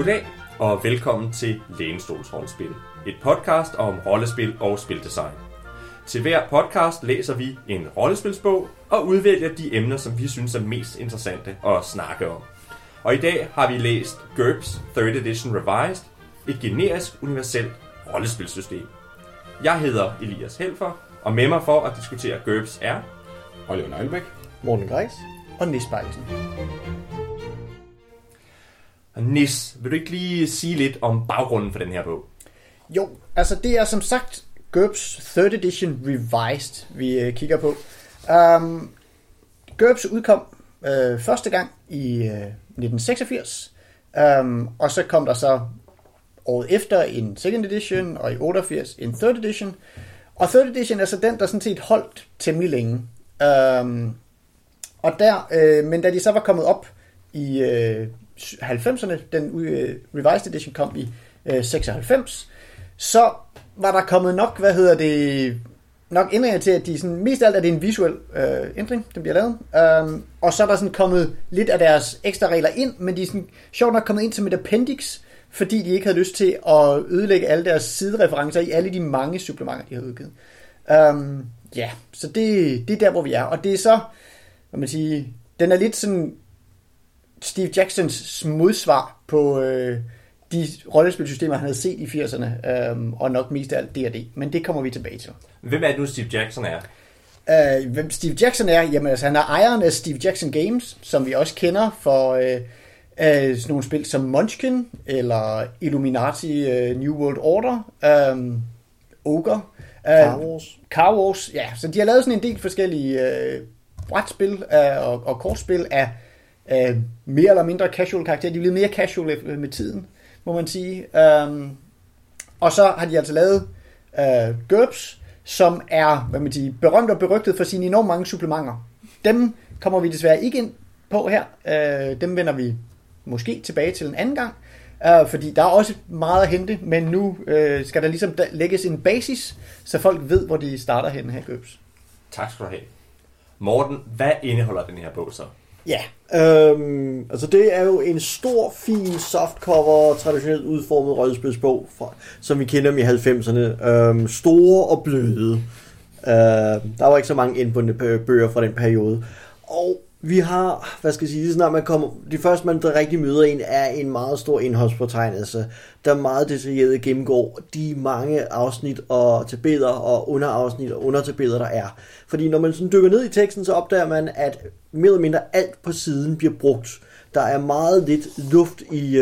Goddag og velkommen til Lænestols Rollespil, et podcast om rollespil og spildesign. Til hver podcast læser vi en rollespilsbog og udvælger de emner, som vi synes er mest interessante at snakke om. Og i dag har vi læst GURPS 3rd Edition Revised, et generisk universelt rollespilsystem. Jeg hedder Elias Helfer, og med mig for at diskutere GURPS er Oliver Neylbæk, Morten Greis og Nils Bejzen. Nis, vil du ikke lige sige lidt om baggrunden for den her bog? Jo, altså det er som sagt GURPS 3rd Edition Revised, vi kigger på. GURPS udkom første gang i 1986, og så kom der så året efter en 2nd Edition, og i 88 en 3rd Edition. Og 3rd Edition er så den, der sådan set holdt temmelig længe. Men da de så var kommet op i 90'erne, den revised edition kom i 96, så var der kommet nok ændringer til, at de sådan, mest af alt er det en visuel ændring, den bliver lavet, og så er der sådan kommet lidt af deres ekstra regler ind, men de er sådan, sjovt nok kommet ind som et appendix, fordi de ikke havde lyst til at ødelægge alle deres sidereferencer i alle de mange supplementer, de havde udgivet. Så det er der, hvor vi er, og det er så, hvad man siger, den er lidt sådan Steve Jacksons modsvar på de rollespilsystemer, han havde set i 80'erne, og nok mest af alt D&D, men det kommer vi tilbage til. Hvem er det nu, Steve Jackson er? Hvem Steve Jackson er? Jamen, altså, han er ejeren af Steve Jackson Games, som vi også kender for sådan nogle spil som Munchkin, eller Illuminati New World Order, Ogre, Car Wars, ja. Så de har lavet sådan en del forskellige brætspil og kortspil af mere eller mindre casual karakterer. De er blevet mere casual med tiden, må man sige. Og så har de altså lavet GURPS, som er, hvad man siger, berømt og berygtet for sine enormt mange supplementer. Dem kommer vi desværre ikke ind på her. Dem vender vi måske tilbage til en anden gang, fordi der er også meget at hente, men nu skal der ligesom lægges en basis, så folk ved, hvor de starter henne her GURPS. Tak skal du have. Morten, hvad indeholder den her bog så? Ja, altså det er jo en stor, fin softcover, traditionelt udformet rollespilsbog, som vi kender i 90'erne. Store og bløde. Der var ikke så mange indbundne bøger fra den periode. Og vi har, de første man rigtig møder en, er en meget stor indholdsfortegnelse, der meget detaljeret gennemgår de mange afsnit og tabeller og underafsnit og undertabeller, der er. Fordi når man sådan dykker ned i teksten, så opdager man, at mere eller mindre alt på siden bliver brugt. Der er meget lidt luft i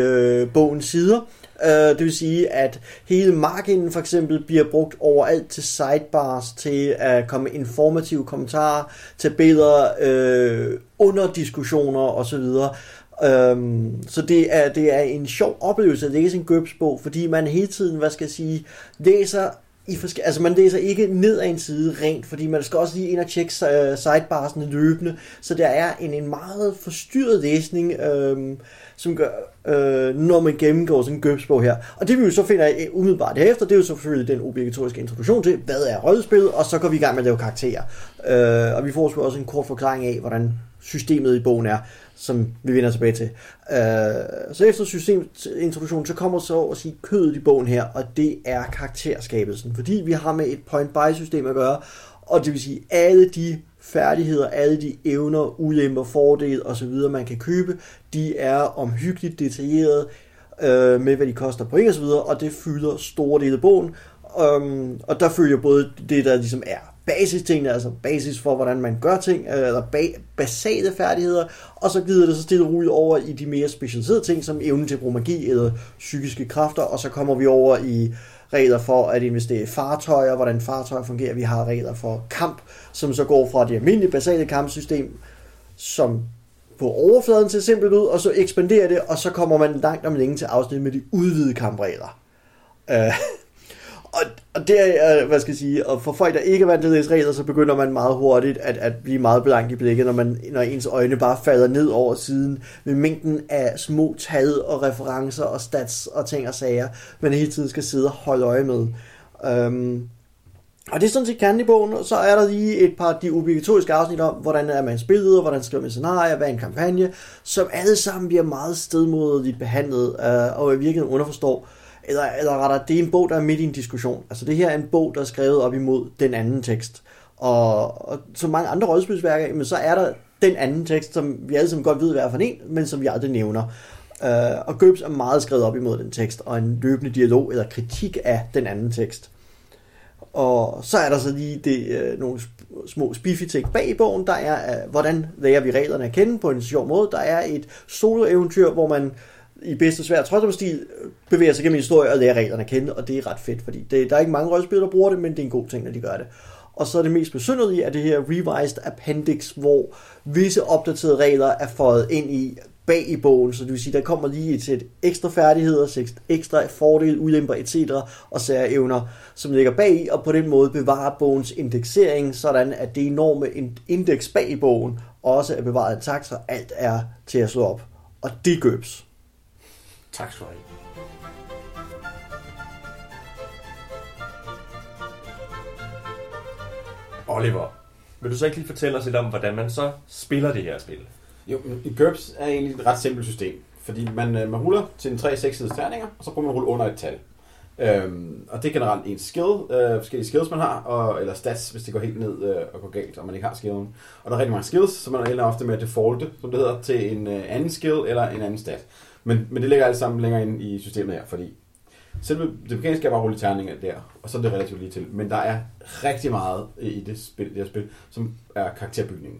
bogens sider. Det vil sige, at hele marginen for eksempel bliver brugt overalt til sidebars, til at komme informative kommentarer, tabeller, underdiskussioner osv. Så det er en sjov oplevelse at læse en GURPS-bog, fordi man hele tiden, læser man læser ikke ned ad en side rent, fordi man skal også lige ind og tjekke sidebarsene løbende, så der er en meget forstyrret læsning, som gør, når man gennemgår sådan en GURPS-bog her. Og det vi jo så finder umiddelbart herefter, det er jo selvfølgelig den obligatoriske introduktion til, hvad er rollespillet, og så går vi i gang med at lave karakterer. Og vi får også en kort forklaring af, hvordan systemet i bogen er, som vi vender tilbage til. Så efter systemintroduktionen, så kommer så at sige kødet i bogen her, og det er karakterskabelsen, fordi vi har med et point-by-system at gøre, og det vil sige, alle de færdigheder, alle de evner, ulemper, fordele osv., man kan købe, de er omhyggeligt detaljeret med, hvad de koster point osv., og det fylder store dele af bogen, og der følger både det, der ligesom er basistingene, altså basis for, hvordan man gør ting, eller basale færdigheder, og så glider det så stille og roligt over i de mere specialiserede ting, som evnen til at bruge magi eller psykiske kræfter, og så kommer vi over i regler for at investere i fartøjer, hvordan fartøjer fungerer. Vi har regler for kamp, som så går fra det almindelige basale kampsystem, som på overfladen ser simpelt ud, og så ekspanderer det, og så kommer man langt om længe til afsnit med de udvidede kampregler. Og det er, og for folk, der ikke er vant til deres regler, så begynder man meget hurtigt at blive meget blank i blikket, når ens øjne bare falder ned over siden med mængden af små tal og referencer og stats og ting og sager, man hele tiden skal sidde og holde øje med. Og det er sådan set kernen i bogen, og så er der lige et par de obligatoriske afsnit om, hvordan er man spillet, hvordan skriver man scenarier, hvad er en kampagne, som alle sammen bliver meget stedmodigt behandlet, og i virkeligheden underforstår, eller rettere, det er en bog, der er midt i en diskussion. Altså det her er en bog, der er skrevet op imod den anden tekst. Og som mange andre rollespilsværker, så er der den anden tekst, som vi alle sammen godt ved, hvad er for en, men som vi aldrig nævner. Og GURPS er meget skrevet op imod den tekst, og en løbende dialog eller kritik af den anden tekst. Og så er der så lige nogle små spiffy ting bag i bogen. Der er, hvordan lærer vi reglerne at kende på en sjov måde. Der er et soloeventyr, hvor man i bedste svært trøjdomstil bevæger sig gennem en historie og lærer reglerne at kende, og det er ret fedt, fordi der er ikke mange rollespillere, der bruger det, men det er en god ting, når de gør det. Og så er det mest besynderlige af det her revised appendix, hvor visse opdaterede regler er fået ind i bag i bogen, så det vil sige, der kommer lige et sæt ekstra færdigheder, ekstra fordele, ulemper, etc. og sære evner, som ligger bag i, og på den måde bevarer bogens indeksering, sådan at det enorme indeks bag i bogen også er bevaret intakt, så alt er til at slå op. Og det GURPS. Tak skal du have. Oliver, vil du så ikke lige fortælle os lidt om, hvordan man så spiller det her spil? Jo, GURPS er egentlig et ret simpelt system, fordi man ruller til en 3-6-sidede terninger, og så prøver man at rulle under et tal. Og det er generelt en skill, forskellige skills man har, eller stats, hvis det går helt ned og går galt, og man ikke har skillen. Og der er rigtig mange skills, så man ender ofte med at defalte, som det hedder, til en anden skill eller en anden stat. Men det ligger alt sammen længere ind i systemet her, fordi selve det mekaniske er bare rulle terninger der, og så er det relativt lige til. Men der er rigtig meget i det her spil, som er karakterbygningen.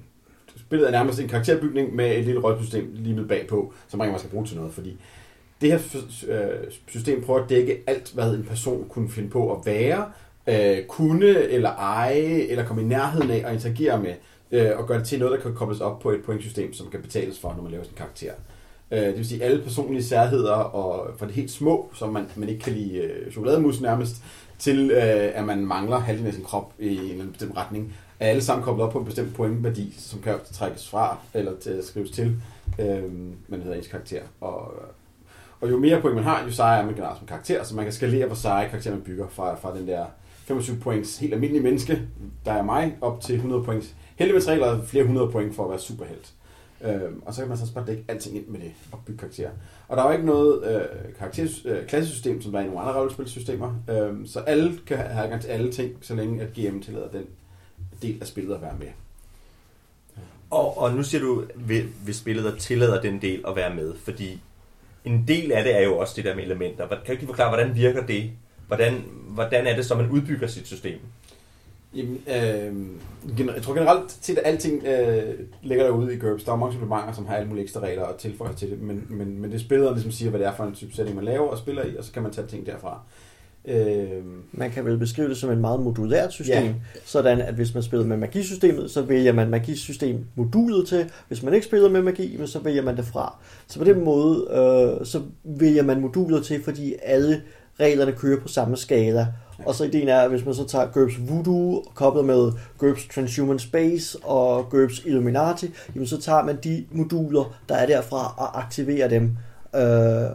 Spillet er nærmest en karakterbygning med et lille rollesystem lige med bagpå, som man skal bruge til noget, fordi det her system prøver at dække alt, hvad en person kunne finde på at være, kunne eller eje, eller komme i nærheden af og interagere med, og gøre det til noget, der kan kobles op på et pointsystem, som kan betales for, når man laver sin karakter. Det vil sige, alle personlige særheder, og fra det helt små, som man ikke kan lide chokolademus nærmest, til at man mangler halvdelen af sin krop i en eller anden bestemt retning, er alle sammen koblet op på en bestemt pointværdi, som kan trækkes fra eller skrives til, man hedder ens karakter. Og jo mere point man har, jo sejere er man generelt som karakter, så man kan skalere, hvor seje karakter man bygger fra den der 25 points helt almindelige menneske, der er mig, op til 100 points. Heldigvis regler flere 100 point for at være superhelt. Og så kan man så bare dække alting ind med det og bygge karakterer. Og der er jo ikke noget klassesystem, som der er i nogle andre rollespilsystemer, så alle kan have adgang til alle ting, så længe at GM tillader den del af spillet at være med. Og nu siger du, hvis spillet tillader den del at være med, fordi en del af det er jo også det der med elementer. Kan du ikke forklare, hvordan virker det? Hvordan er det, så man udbygger sit system? Jamen, jeg tror generelt set, at alting ligger derude i GURPS. Der er mange supplementer, som har alle mulige ekstra regler og tilføjer til det, men det spiller ligesom siger, hvad det er for en type sætning, man laver og spiller i, og så kan man tage ting derfra. Man kan vel beskrive det som et meget modulært system, ja. Sådan at hvis man spiller med magisystemet, så vælger man magisystem-modulet til. Hvis man ikke spiller med magi, så vælger man det fra. Så på den måde, så vælger man moduler til, fordi alle reglerne kører på samme skala. Og så ideen er, at hvis man så tager GURPS Voodoo, koblet med GURPS Transhuman Space og GURPS Illuminati, jamen så tager man de moduler, der er derfra, og aktiverer dem.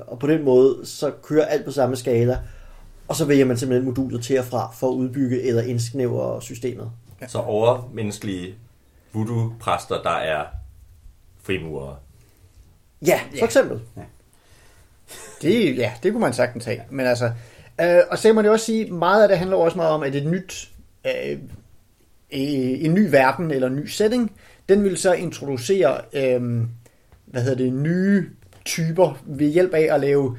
Og på den måde, så kører alt på samme skala, og så vælger man simpelthen moduler til og fra, for at udbygge eller indsnævre systemet. Ja. Så overmenneskelige voodoo-præster, der er frimurere? Ja, for eksempel. Ja. Det kunne man sagtens have, men altså... og så kan man jo også sige, meget af det handler også meget om, at en ny verden eller en ny setting, den vil så introducere nye typer ved hjælp af at lave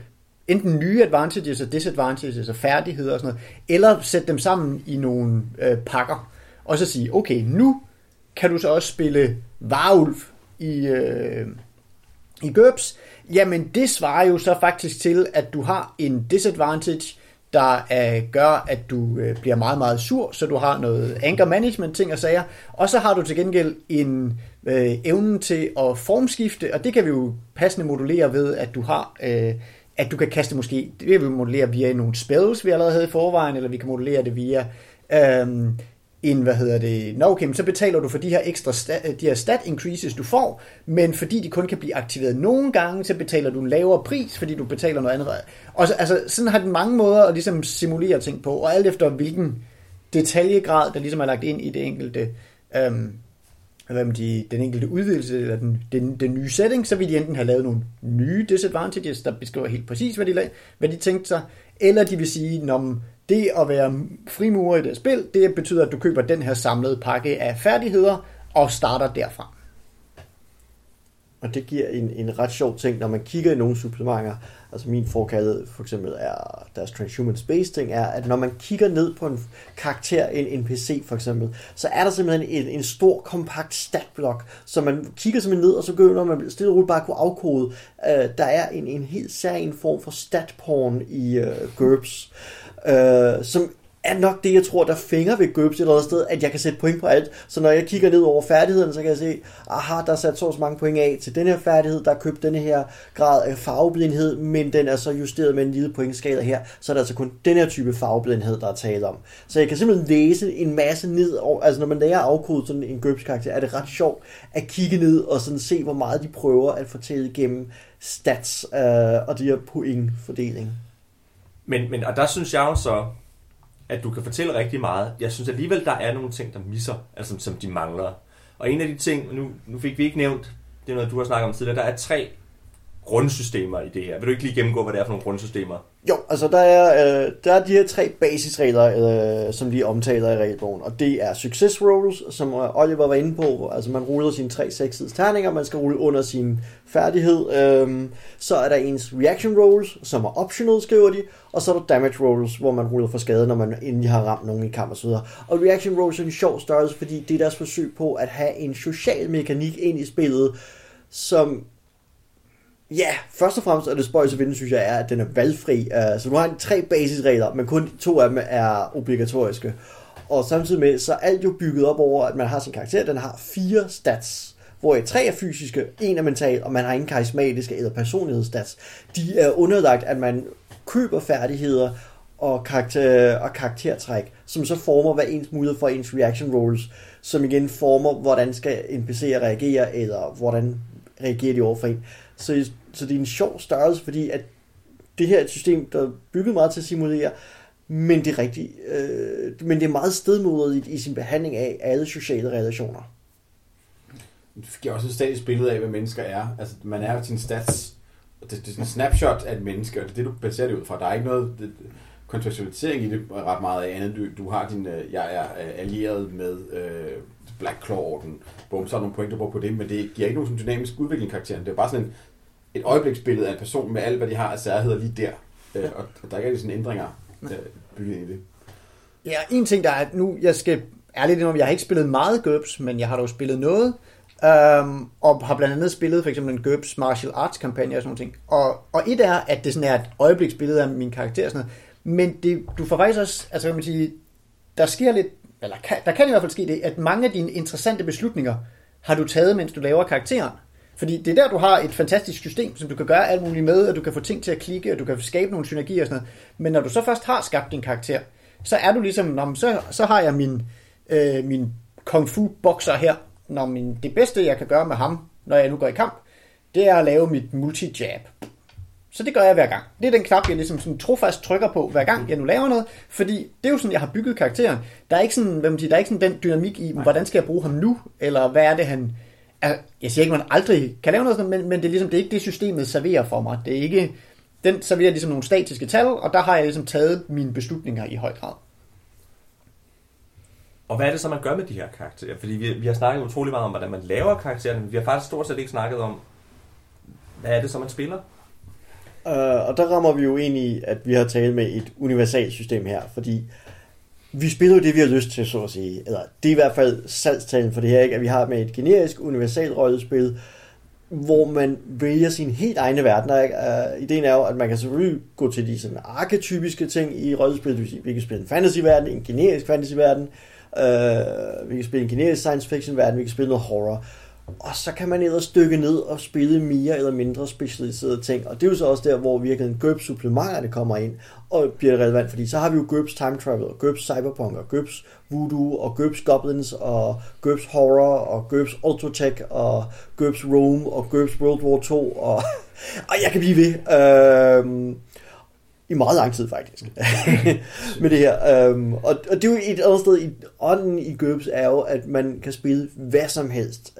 enten nye advantages og disadvantages og færdigheder og sådan noget, eller sætte dem sammen i nogle pakker, og så sige, okay, nu kan du så også spille varulv i GURPS. Jamen det svarer jo så faktisk til, at du har en disadvantage, der gør, at du bliver meget, meget sur, så du har noget anger management ting og sager, og så har du til gengæld en evne til at formskifte, og det kan vi jo passende modulere ved, at du har, at du kan kaste måske, det kan vi modulere via nogle spells, vi allerede havde i forvejen, eller vi kan modulere det via så betaler du for de her ekstra stat increases, du får, men fordi de kun kan blive aktiveret nogle gange, så betaler du en lavere pris, fordi du betaler noget andet. Og så, altså, sådan har den mange måder at ligesom simulere ting på, og alt efter hvilken detaljegrad, der ligesom er lagt ind i det enkelte, den enkelte udvidelse, eller den nye setting, så vil de enten have lavet nogle nye disadvantages, der beskriver helt præcis, hvad de tænkte sig, eller de vil sige, om det at være frimurer i det spil, det betyder, at du køber den her samlede pakke af færdigheder, og starter derfra. Og det giver en ret sjov ting, når man kigger i nogle supplementer. Altså min forkaldede for eksempel er deres Transhuman Space ting, er, at når man kigger ned på en karakter, en NPC for eksempel, så er der simpelthen en stor, kompakt statblok, så man kigger simpelthen ned, og så gør man stille og roligt bare kunne afkode. Der er en helt særlig form for statporn i GURPS, som er nok det, jeg tror, der fingrer ved GURPS et eller andet sted, at jeg kan sætte point på alt. Så når jeg kigger ned over færdighederne, så kan jeg se, aha, der er sat så mange point af til den her færdighed, der er købt den her grad af farveblindhed, men den er så justeret med en lille pointskala her, så er der altså kun den her type farveblindhed, der er tale om. Så jeg kan simpelthen læse en masse ned over, altså når man lærer at afkode sådan en GURPS-karakter, er det ret sjovt at kigge ned og sådan se, hvor meget de prøver at fortælle gennem stats og de her pointfordeling. Men og der synes jeg jo så, at du kan fortælle rigtig meget. Jeg synes alligevel, der er nogle ting, der misser, altså som de mangler. Og en af de ting, nu fik vi ikke nævnt, det er noget, du har snakket om tidligere, der er 3 grundsystemer i det her. Vil du ikke lige gennemgå, hvad det er for nogle grundsystemer? Jo, altså der er de her 3 basisregler, som de omtaler i regelbogen, og det er success rolls, som Oliver var inde på, altså man ruller sine 3 6-sides terninger, man skal rulle under sin færdighed, så er der ens reaction rolls, som er optional, skriver de, og så er der damage rolls, hvor man ruller for skade, når man endelig har ramt nogen i kamp og så videre. Og reaction rolls er en sjov størrelse, fordi det er deres forsøg på at have en social mekanik ind i spillet, som... Ja, først og fremmest, og det spøjse ved den, synes jeg, er, at den er valgfri. Så du har 3 basisregler, men kun 2 af dem er obligatoriske. Og samtidig med, så er alt jo bygget op over, at man har sin karakter. Den har 4 stats, hvor 3 er fysiske, 1 er mental, og man har ingen karismatiske eller personlighedsstats. De er underlagt, at man køber færdigheder og karaktertræk, som så former, hvad ens mulighed for ens reaction rolls, som igen former, hvordan skal NPC'er reagere, eller hvordan reagerer de overfor en. Så det er en sjov størrelse, fordi at det her er et system, der er bygget meget til at simulere, men det er, men det er meget stedmodigt i sin behandling af alle sociale relationer. Det giver også et statisk billede af, hvad mennesker er. Altså, man er jo sin stats, og det er sådan en snapshot af et menneske, og det er det, du baserer det ud fra. Der er ikke noget kontekstualisering i det ret meget af andet. Du har din, jeg er allieret med... Black Claw-orden. Bum, så er der nogle pointer på det, men det giver ikke nogen sådan dynamisk udvikling i karakteren. Det er bare sådan et øjebliksbillede af en person med alt, hvad de har af særheder lige der. Og der er ikke sådan ændringer bygget i det. Ja, en ting der er, at nu, jeg skal ærligt indrømme, jeg har ikke spillet meget GURPS, men jeg har dog spillet noget, og har blandt andet spillet for eksempel en GURPS Martial Arts kampagne og sådan noget. Og et er, at det sådan er et øjebliksbillede af min karakter og sådan noget, men det, du får faktisk også, altså kan man sige, der sker lidt, eller der kan i hvert fald ske det, at mange af dine interessante beslutninger har du taget, mens du laver karakteren. Fordi det er der, du har et fantastisk system, som du kan gøre alt muligt med, og du kan få ting til at klikke, og du kan skabe nogle synergier og sådan noget. Men når du så først har skabt din karakter, så er du ligesom, så har jeg min kung fu bokser her. Det bedste, jeg kan gøre med ham, når jeg nu går i kamp, det er at lave mit multi-jab. Så det gør jeg hver gang. Det er den knap, jeg ligesom sådan trofast trykker på, hver gang jeg nu laver noget. Fordi det er jo sådan, jeg har bygget karakteren. Der er ikke sådan, der er ikke sådan den dynamik i, hvordan skal jeg bruge ham nu? Eller hvad er det, han... Jeg siger ikke, man aldrig kan lave noget sådan, men det er ligesom, det er ikke det, systemet serverer for mig. Det er ikke... Den serverer ligesom nogle statiske tal, og der har jeg ligesom taget mine beslutninger i høj grad. Og hvad er det så, man gør med de her karakterer? Fordi vi har snakket utrolig meget om, hvordan man laver karaktererne, men vi har faktisk stort set ikke snakket om, hvad er det så, man spiller? Og der rammer vi jo ind i, at vi har talt med et universalt system her, fordi vi spiller jo det, vi har lyst til, så at sige. Eller det er i hvert fald salgstalen for det her, ikke? At vi har med et generisk universalt rollespil, hvor man vælger sine helt egne verdener. Ideen er jo, at man kan selvfølgelig gå til de sådan arketypiske ting i rollespil, det vil sige, vi kan spille en fantasyverden, en generisk fantasyverden, vi kan spille en generisk science fiction verden, vi kan spille noget horror. Og så kan man ellers stykke ned og spille mere eller mindre specialiserede ting. Og det er jo så også der, hvor virkelig GURPS-supplementerne kommer ind og bliver relevant. Fordi så har vi jo GURPS Time Travel, og GURPS Cyberpunk, og GURPS Voodoo, og GURPS Goblins, og GURPS Horror, og GURPS Ultratech, og GURPS Rome, og GURPS World War 2, og jeg kan blive ved. I meget lang tid, faktisk. Med det her. Og det er jo et andet sted i ånden i GURPS, er jo, at man kan spille hvad som helst.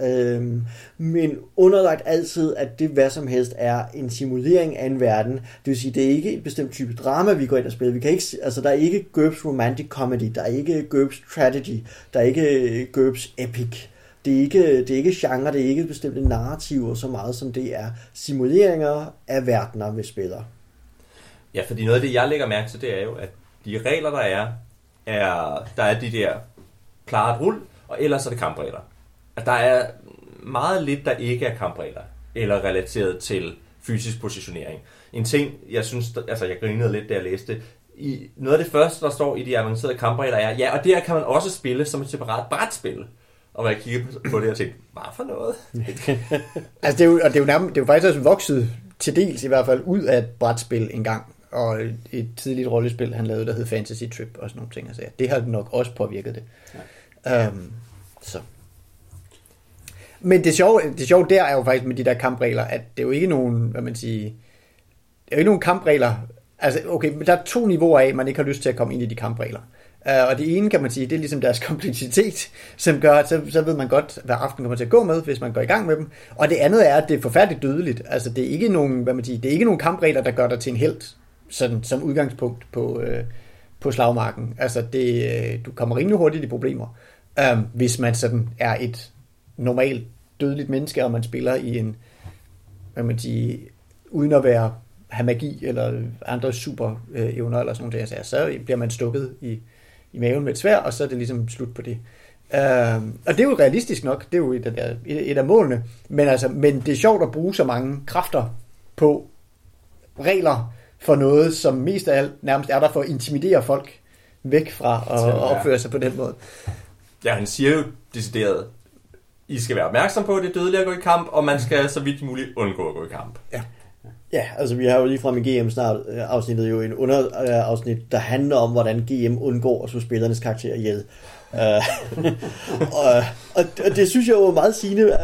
Men underlagt altid, at det hvad som helst er en simulering af en verden. Det vil sige, det er ikke et bestemt type drama, vi går ind og spiller. Vi kan ikke, altså, der er ikke GURPS Romantic Comedy. Der er ikke GURPS Tragedy. Der er ikke GURPS Epic. Det er ikke genre, det er ikke bestemte narrativer så meget, som det er simuleringer af verdener ved spillere. Ja, fordi noget af det, jeg lægger mærke til, det er jo, at de regler, der er der er de der klare rul, og ellers er det kampregler. At der er meget lidt, der ikke er kampregler, eller relateret til fysisk positionering. En ting, jeg synes, altså jeg grinede lidt, da jeg læste, i noget af det første, der står i de avancerede kampregler, er, ja, og der kan man også spille som et separat brætspil. Og når jeg kiggede på det og tænkte, hvad for noget? Altså det er jo faktisk også vokset til dels i hvert fald ud af et brætspil engang. Og et tidligt rollespil, han lavede, der hed Fantasy Trip og sådan nogle ting. Altså, ja, det har nok også påvirket det. Ja. Så. Men det sjove der er jo faktisk med de der kampregler, at det er jo ikke nogen, hvad man siger, det er jo ikke nogen kampregler. Altså, okay, men der er to niveauer af, man ikke har lyst til at komme ind i de kampregler. Og det ene, kan man sige, det er ligesom deres kompleksitet, som gør, at så ved man godt, hvad aften kommer til at gå med, hvis man går i gang med dem. Og det andet er, at det er forfærdeligt dødeligt. Altså, det er ikke nogen, hvad man siger, det er ikke nogen kampregler, der gør dig til en helt, sådan som udgangspunkt på slagmarken. Altså, du kommer rimelig hurtigt i problemer, hvis man sådan er et normalt dødeligt menneske, og man spiller i en, hvad man siger, uden at have magi eller andre super evner eller sådan noget, så bliver man stukket i maven med et sværd, og så er det ligesom slut på det. Og det er jo realistisk nok, det er jo et af målene, men det er sjovt at bruge så mange kræfter på regler for noget, som mest af alt nærmest er der for at intimidere folk væk fra at opføre sig på den måde. Ja, han siger jo decideret, I skal være opmærksom på, at det er dødeligt at gå i kamp, og man skal så vidt muligt undgå at gå i kamp. Ja. Ja, altså vi har jo lige fra med GM snart afsnittet jo en underafsnit, der handler om, hvordan GM undgår at slå spillernes karakterer ihjel. og det synes jeg jo er meget sigende,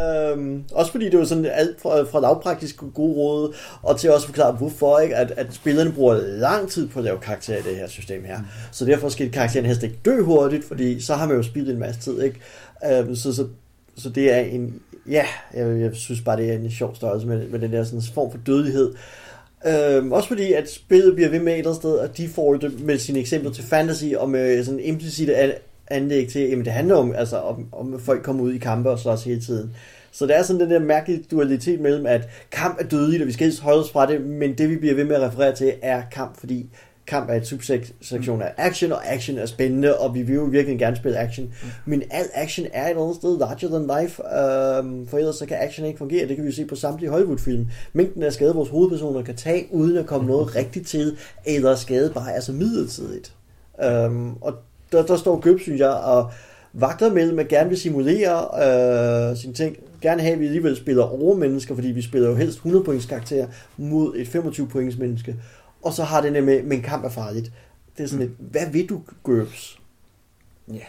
også fordi det var sådan alt fra lavpraktisk gode råd, og til også forklare hvorfor, ikke, at spillerne bruger lang tid på at lave karakterer i det her system her. Så derfor skal karakteren helst ikke dø hurtigt, fordi så har man jo spildt en masse tid, ikke? Så det er en... Ja, jeg synes bare, det er en sjov størrelse med den der sådan, form for dødelighed. Også fordi, at spillet bliver ved med et eller andet sted, og de får det med sine eksempler til fantasy, og med sådan implicite anlæg til, jamen det handler om, altså, om at folk kommer ud i kampe og slås hele tiden. Så der er sådan den der mærkelige dualitet mellem, at kamp er dødeligt, og vi skal helst holde os fra det, men det vi bliver ved med at referere til, er kamp, fordi kamp er et subsektion af action, og action er spændende, og vi vil jo virkelig gerne spille action. Men al action er et andet sted larger than life, for ellers så kan action ikke fungere. Det kan vi jo se på samtlige Hollywood-film. Mængden af skade, vores hovedpersoner kan tage, uden at komme noget rigtigt til, eller skade bare altså midlertidigt. Og der står GURPS, synes jeg, og vagter mellem, at gerne vil simulere sine ting, gerne have, at vi alligevel spiller over mennesker, fordi vi spiller jo helst 100 points karakter mod et 25 points menneske. Og så har det med, men kamp er farligt. Det er sådan lidt, hvad vil du, GURPS? Ja. Yeah.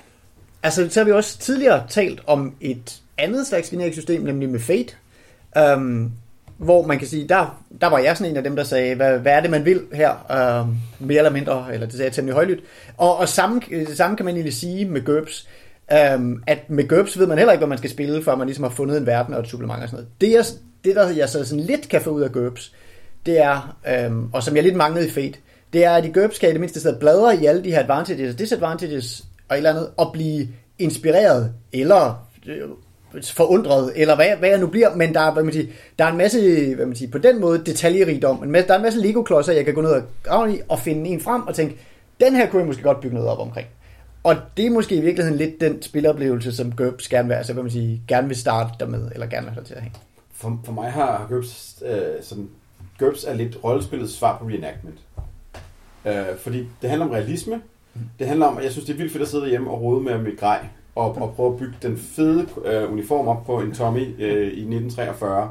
Altså, så har vi også tidligere talt om et andet slags generisk system, nemlig med FATE, hvor man kan sige, der var jeg sådan en af dem, der sagde, hvad er det, man vil her? Mere eller mindre, eller det sagde jeg temmelig højlydt. Og det samme kan man egentlig sige med GURPS, at med GURPS ved man heller ikke, hvad man skal spille, før man ligesom har fundet en verden og et supplement og sådan noget. Det, der jeg så sådan lidt kan få ud af GURPS, det er, og som jeg lidt manglede i FATE, det er, at i GURPS kan i det mindste stadig bladre i alle de her advantages og disadvantages og et eller andet, og blive inspireret, eller forundret, eller hvad jeg nu bliver, men der er en masse, på den måde, detaljerigdom. Der er en masse Lego-klodser, jeg kan gå ned og grave i, og finde en frem og tænke, den her kunne jeg måske godt bygge noget op omkring. Og det er måske i virkeligheden lidt den spiloplevelse, som GURPS gerne vil, altså, gerne vil starte der med, eller gerne vil have til at hænge. For mig har GURPS sådan... GURPS er lidt rollespillets svar på reenactment. Fordi det handler om realisme. Det handler om, at jeg synes, det er vildt fedt at sidde derhjemme og rode med mit grej, og prøve at bygge den fede uniform op på en Tommy i 1943,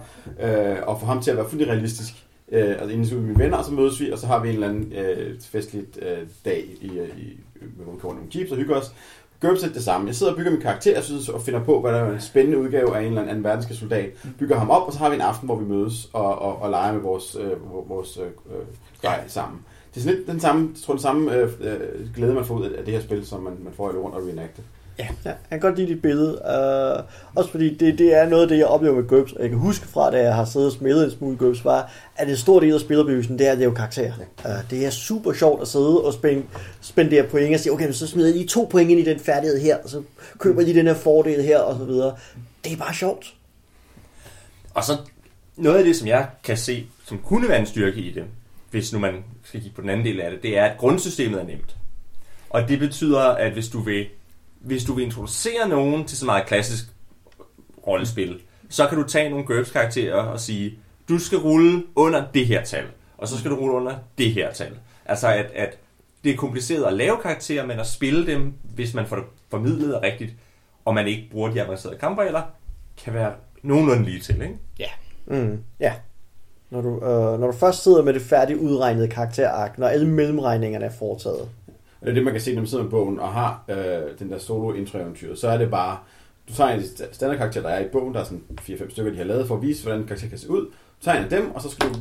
og få ham til at være fuldt realistisk. Altså inden så ud med mine venner, og så mødes vi, og så har vi en eller anden festligt dag med nogle kort og nogle jeeps og hygger os. GURPS er det samme. Jeg sidder og bygger min karakter, jeg synes, og finder på, hvad der er en spændende udgave af en eller anden verdenske soldat. Bygger ham op, og så har vi en aften, hvor vi mødes og leger med vores grej sammen. Det er sådan lidt den samme, tror den samme glæde, man får ud af det her spil, som man får i Lord og Reenacted. Ja, jeg kan godt lide dit billede. Også fordi det er noget af det, jeg oplever med GURPS. Jeg kan huske fra, da jeg har siddet og smeltet en smule GURPS, var, at en stor del af spillerbyggelsen, det er jo karakterer. Ja. Det er super sjovt at sidde og spendere point og sige, okay, så smider jeg lige 2 point ind i den færdighed her, og så køber jeg lige den her fordel her, og så videre. Det er bare sjovt. Og så noget af det, som jeg kan se, som kunne være en styrke i det, hvis nu man skal kigge på den anden del af det, det er, at grundsystemet er nemt. Og det betyder, at hvis du vil introducere nogen til så meget klassisk rollespil, så kan du tage nogle GURPS-karakterer og sige, du skal rulle under det her tal, og så skal du rulle under det her tal. Altså, at det er kompliceret at lave karakterer, men at spille dem, hvis man får det formidlet rigtigt, og man ikke bruger de avancerede kampregler, kan være nogenlunde lige til, ikke? Ja. Yeah. Mm. Yeah. Når du først sidder med det færdigt udregnede karakterark, når alle mellemregningerne er foretaget. Og det er det, man kan se, når man sidder med bogen og har den der solo-intro-eventyr, så er det bare, du tager en af de standardkarakterer, der er i bogen, der er sådan 4-5 stykker, de har lavet for at vise, hvordan karakter kan se ud. Du tager en af dem, og så skal du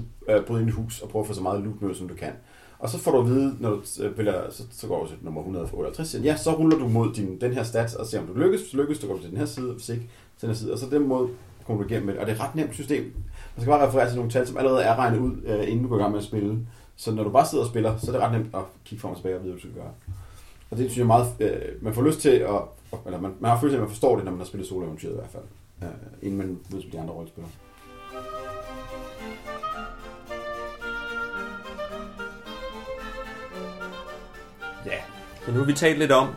bryde ind i hus og prøve at få så meget loot med, som du kan. Og så får du at vide, når du vælger, så går du til nummer 158, ja, så ruller du mod den her stats og ser, om du lykkes. Hvis du lykkes, så går du til den her side, hvis ikke, til den her side. Og så den måde kommer du igennem med det. Og det er et ret nemt system. Man skal bare referere til nogle tal, som allerede er regnet ud, inden du går i gang med at spille. Så når du bare sidder og spiller, så er det ret nemt at kigge frem og tilbage og vide, hvad du skal gøre. Og det synes jeg meget, man får lyst til at, eller man har følelsen af, at man forstår det, når man har spillet soloeventyret i hvert fald, inden man ved som de andre rollespillere. Ja, så nu har vi talt lidt om,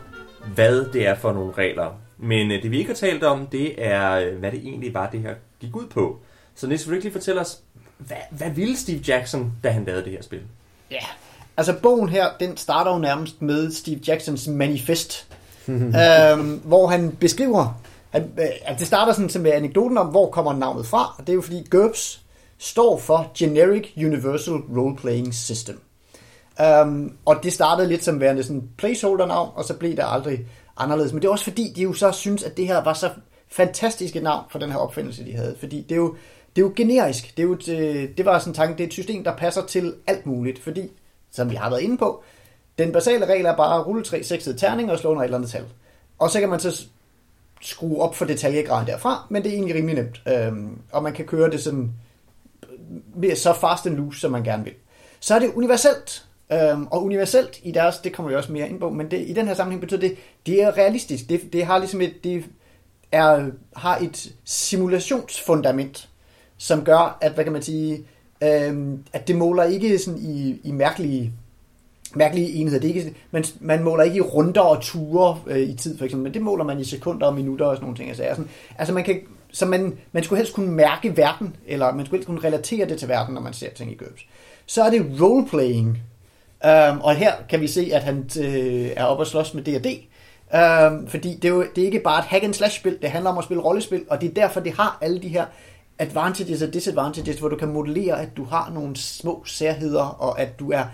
hvad det er for nogle regler. Men det vi ikke har talt om, det er, hvad det egentlig var, det her gik ud på. Så Nils, vil du ikke lige fortælle os, hvad ville Steve Jackson, da han lavede det her spil? Ja, yeah. Altså bogen her, den starter jo nærmest med Steve Jacksons manifest, hvor han beskriver, det starter sådan med anekdoten om, hvor kommer navnet fra, og det er jo fordi GURPS står for Generic Universal Role-Playing System. Og det startede lidt som værende sådan placeholder-navn, og så blev det aldrig anderledes, men det er også fordi, de jo så synes, at det her var så fantastisk et navn for den her opfindelse, de havde, fordi det er jo generisk. Det var sådan en tanke, det er et system, der passer til alt muligt, fordi, som vi har været inde på, den basale regel er bare at rulle 3-6'ede terninger og slå under et eller andet tal. Og så kan man så skrue op for detaljegraden derfra, men det er egentlig rimelig nemt. Og man kan køre det sådan så fast and loose, som man gerne vil. Så er det universelt. Og universelt i deres, det kommer vi også mere ind på, men i den her sammenhæng betyder det er realistisk. Det har ligesom har et simulationsfundament, som gør, at hvad kan man sige, at det måler ikke sådan i mærkelige enheder. Det er ikke, man måler ikke i runder og ture i tid for eksempel, men det måler man i sekunder og minutter og sådan nogle ting. Altså man skulle helst kunne mærke verden, eller man skulle helst kunne relatere det til verden, når man ser ting i GURPS. Så er det roleplaying, og her kan vi se, at han er oppe og slås med D&D, fordi det er ikke bare et hack and slash spil, det handler om at spille rollespil, og det er derfor, det har alle de her advantages og disadvantages, hvor du kan modellere, at du har nogle små særheder, og at du er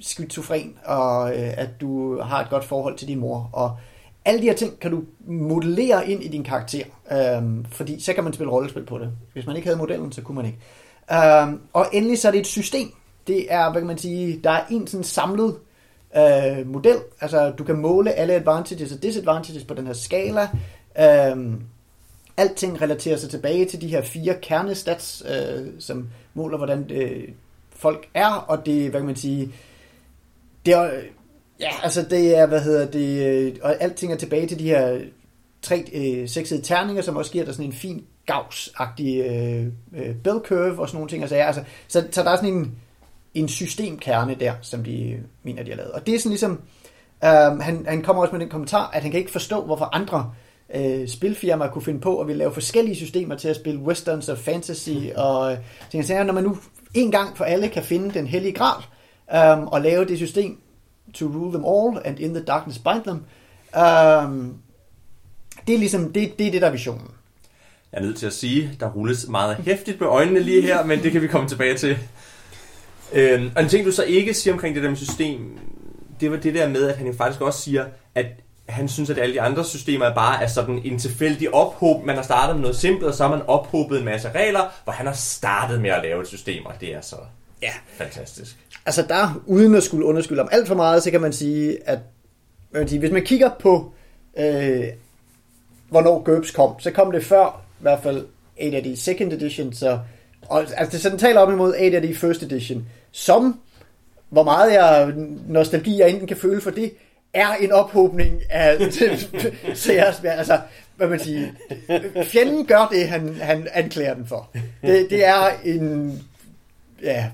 skizofren, og at du har et godt forhold til din mor. Og alle de her ting kan du modellere ind i din karakter, fordi så kan man spille rollespil på det. Hvis man ikke havde modellen, så kunne man ikke. Og endelig så er det et system. Det er, hvad kan man sige, der er en sådan samlet model. Altså, du kan måle alle advantages og disadvantages på den her skala. Alting relaterer sig tilbage til de her 4 kernestats, som måler, hvordan folk er, og det, hvad kan man sige, det er, ja, altså det er, hvad hedder det, og alting er tilbage til de her 3 seksede terninger, som også giver der sådan en fin gauss-agtig bell curve og sådan nogle ting, altså, så der er sådan en systemkerne der, som de mener, de har lavet. Og det er sådan ligesom, han kommer også med den kommentar, at han kan ikke forstå, hvorfor andre spilfirmaer kunne finde på, og ville lave forskellige systemer til at spille westerns og fantasy, og ting. Når man nu en gang for alle kan finde den hellige gral, og lave det system to rule them all, and in the darkness bind them, det er ligesom, det er det, der er visionen. Jeg er nødt til at sige, der rulles meget hæftigt med øjnene lige her, men det kan vi komme tilbage til. Og en ting, du så ikke siger omkring det der med system, det var det der med, at han jo faktisk også siger, at han synes, at alle de andre systemer bare er sådan en tilfældig ophobning. Man har startet med noget simpelt, og så har man ophobet en masse regler, hvor han har startet med at lave et system, og det er så Ja. Fantastisk. Altså der, uden at skulle underskylde om alt for meget, så kan man sige, at hvis man kigger på, hvornår GURPS kom, så kom det før, i hvert fald 8AD Second Edition, så, og, altså det er sådan taler op imod 8AD First Edition, som, hvor meget jeg nostalgi jeg enten kan føle for det, er en ophobning af seriøst, altså, hvad man siger, fjenden gør det, han anklager den for. Det er en, ja,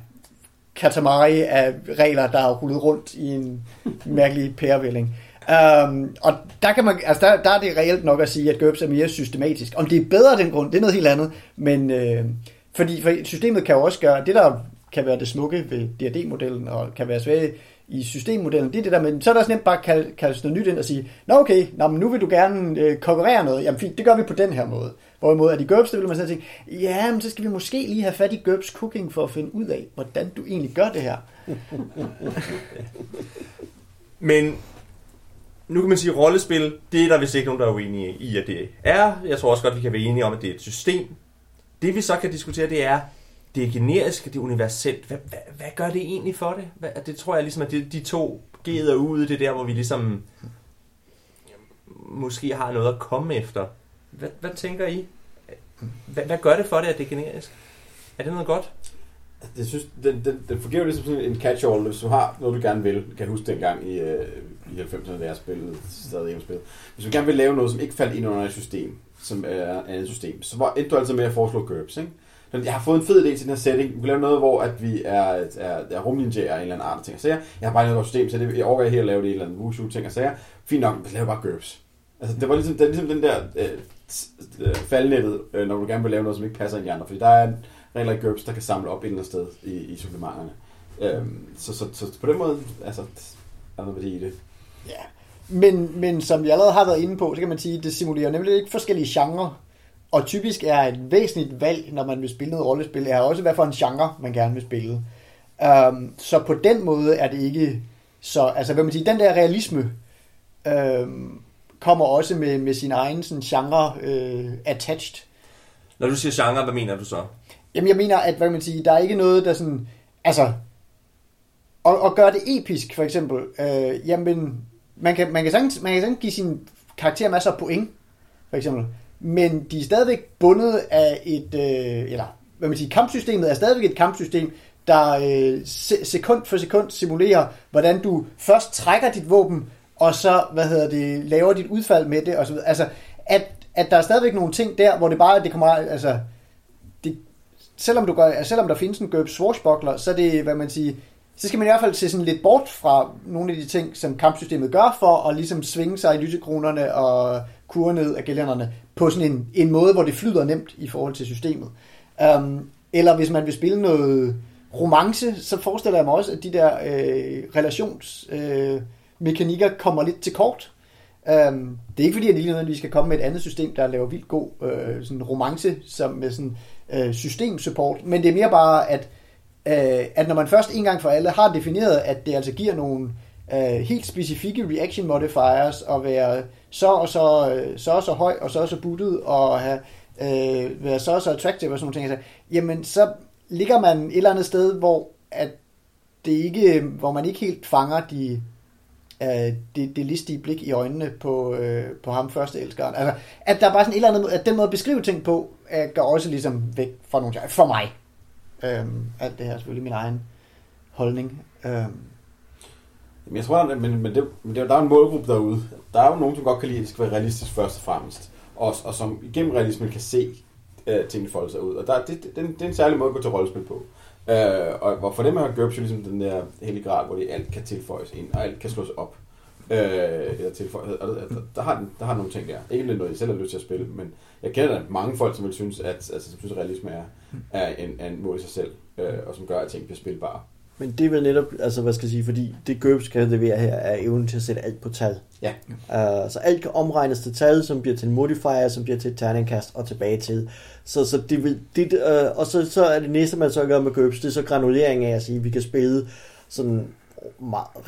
katamari af regler, der er rullet rundt i en mærkelig pærevælling. Og der kan man, altså der er det reelt nok at sige, at GURPS er mere systematisk. Om det er bedre af den grund, det er noget helt andet, men fordi for systemet kan jo også gøre, det der kan være det smukke ved D&D-modellen, og kan være svært i systemmodellen, det er det der, men så er der også nemt bare at kalde noget nyt ind og sige, nå okay, nå, men nu vil du gerne konkurrere noget, jamen fint, det gør vi på den her måde. Hvorimod at i GURPS, det vil man sådan tænke, ja, men så skal vi måske lige have fat i GURPS Cooking for at finde ud af, hvordan du egentlig gør det her. Men nu kan man sige, rollespil, det er der vist ikke nogen, der er uenige i, at det er. Jeg tror også godt, vi kan være enige om, at det er et system. Det vi så kan diskutere, det er, det er generisk, det er universelt. Hvad gør det egentlig for det? Det tror jeg ligesom, at de to G'er ude, det der, hvor vi ligesom måske har noget at komme efter. Hvad tænker I? Hvad gør det for det, at det er generisk? Er det noget godt? Jeg synes, den fungerer ligesom sådan en catch-all, hvis du har noget, du gerne vil. Jeg kan huske dengang i 90'erne, da jeg spillede stadig hjemmespillet. Hvis du gerne vil lave noget, som ikke faldt ind under et system, som er andet system, så endte du altså med at foreslå GURPS, ikke? Jeg har fået en fed idé til den her setting. Vi kan lave noget, hvor at vi er rumlinjærer af en eller anden art og ting og sager. Jeg har bare noget system, så jeg overgår her at lave det i en eller anden wushu ting og sager. Fint nok, vi laver bare GURPS. Altså, det var ligesom, det er ligesom den der faldnettet, når du gerne vil lave noget, som ikke passer ind i andre. Fordi der er regler i GURPS, der kan samle op et eller andet sted i supplementerne. Så på den måde, altså, er noget værdi i det. Ja, men som vi allerede har været inde på, så kan man sige, det simulerer nemlig ikke forskellige genrer. Og typisk er et væsentligt valg, når man vil spille noget rollespil, er også, hvad for en genre man gerne vil spille. Så på den måde er det ikke så... Altså, hvad man siger, den der realisme kommer også med sin egen sådan, genre attached. Når du siger genre, hvad mener du så? Jamen, jeg mener, at hvad man siger, der er ikke noget, der sådan... Altså, at gøre det episk, for eksempel. Jamen, man kan sådan give sin karakter masser af point, for eksempel. Men de er stadigvæk bundet af et, eller hvad man siger, kampsystemet er stadigvæk et kampsystem, der sekund for sekund simulerer, hvordan du først trækker dit våben, og så, laver dit udfald med det, og så videre. Altså, at der er stadigvæk nogle ting der, hvor det bare, det kommer, altså, det, selvom der findes en GURPS swashbuckler, så er det, hvad man siger, så skal man i hvert fald se sådan lidt bort fra nogle af de ting, som kampsystemet gør for at ligesom svinge sig i lysekronerne og kurve ned af gælderne på sådan en måde, hvor det flyder nemt i forhold til systemet. Eller hvis man vil spille noget romance, så forestiller jeg mig også, at de der relationsmekanikker kommer lidt til kort. Det er ikke fordi, at lige nødvendigvis skal komme med et andet system, der laver vildt god sådan romance som med sådan, systemsupport, men det er mere bare, at når man først en gang for alle har defineret, at det altså giver nogle helt specifikke reaction modifiers at være så høj og så buttet og have, være så attractive og sådan nogle ting, jamen så ligger man et eller andet sted, hvor at det ikke, hvor man ikke helt fanger det listige blik i øjnene på ham førsteelskeren. Altså, at der er bare sådan et eller andet, at den måde at beskrive ting på, går også ligesom væk fra nogle ting. For mig. Alt det her er selvfølgelig min egen holdning. Jeg tror, men der er en målgruppe derude. Der er jo nogen, som godt kan lide, at det skal være realistisk først og fremmest. Og som igennem realismen kan se tingene folde sig ud. Og det er en særlig måde at gå til rollespil på. Og for dem har GURPS jo ligesom den der hellige grad, hvor det alt kan tilføjes ind, og alt kan slås op. Eller tilføjes. Der har nogle ting der. Ikke noget, jeg selv har lyst til at spille, men jeg kender der mange folk, som vil synes, at realisme er en mål i sig selv, og som gør, at ting bliver spilbare. Men det er vel netop, altså hvad skal jeg sige, fordi det GURPS kan levere her, er evnen til at sætte alt på tal. Ja. Så alt kan omregnes til tal, som bliver til en modifier, som bliver til et terningkast og tilbage til. Så det vil, og så er det næste, man så gør med GURPS, det er så granulering af at sige, at vi kan spille sådan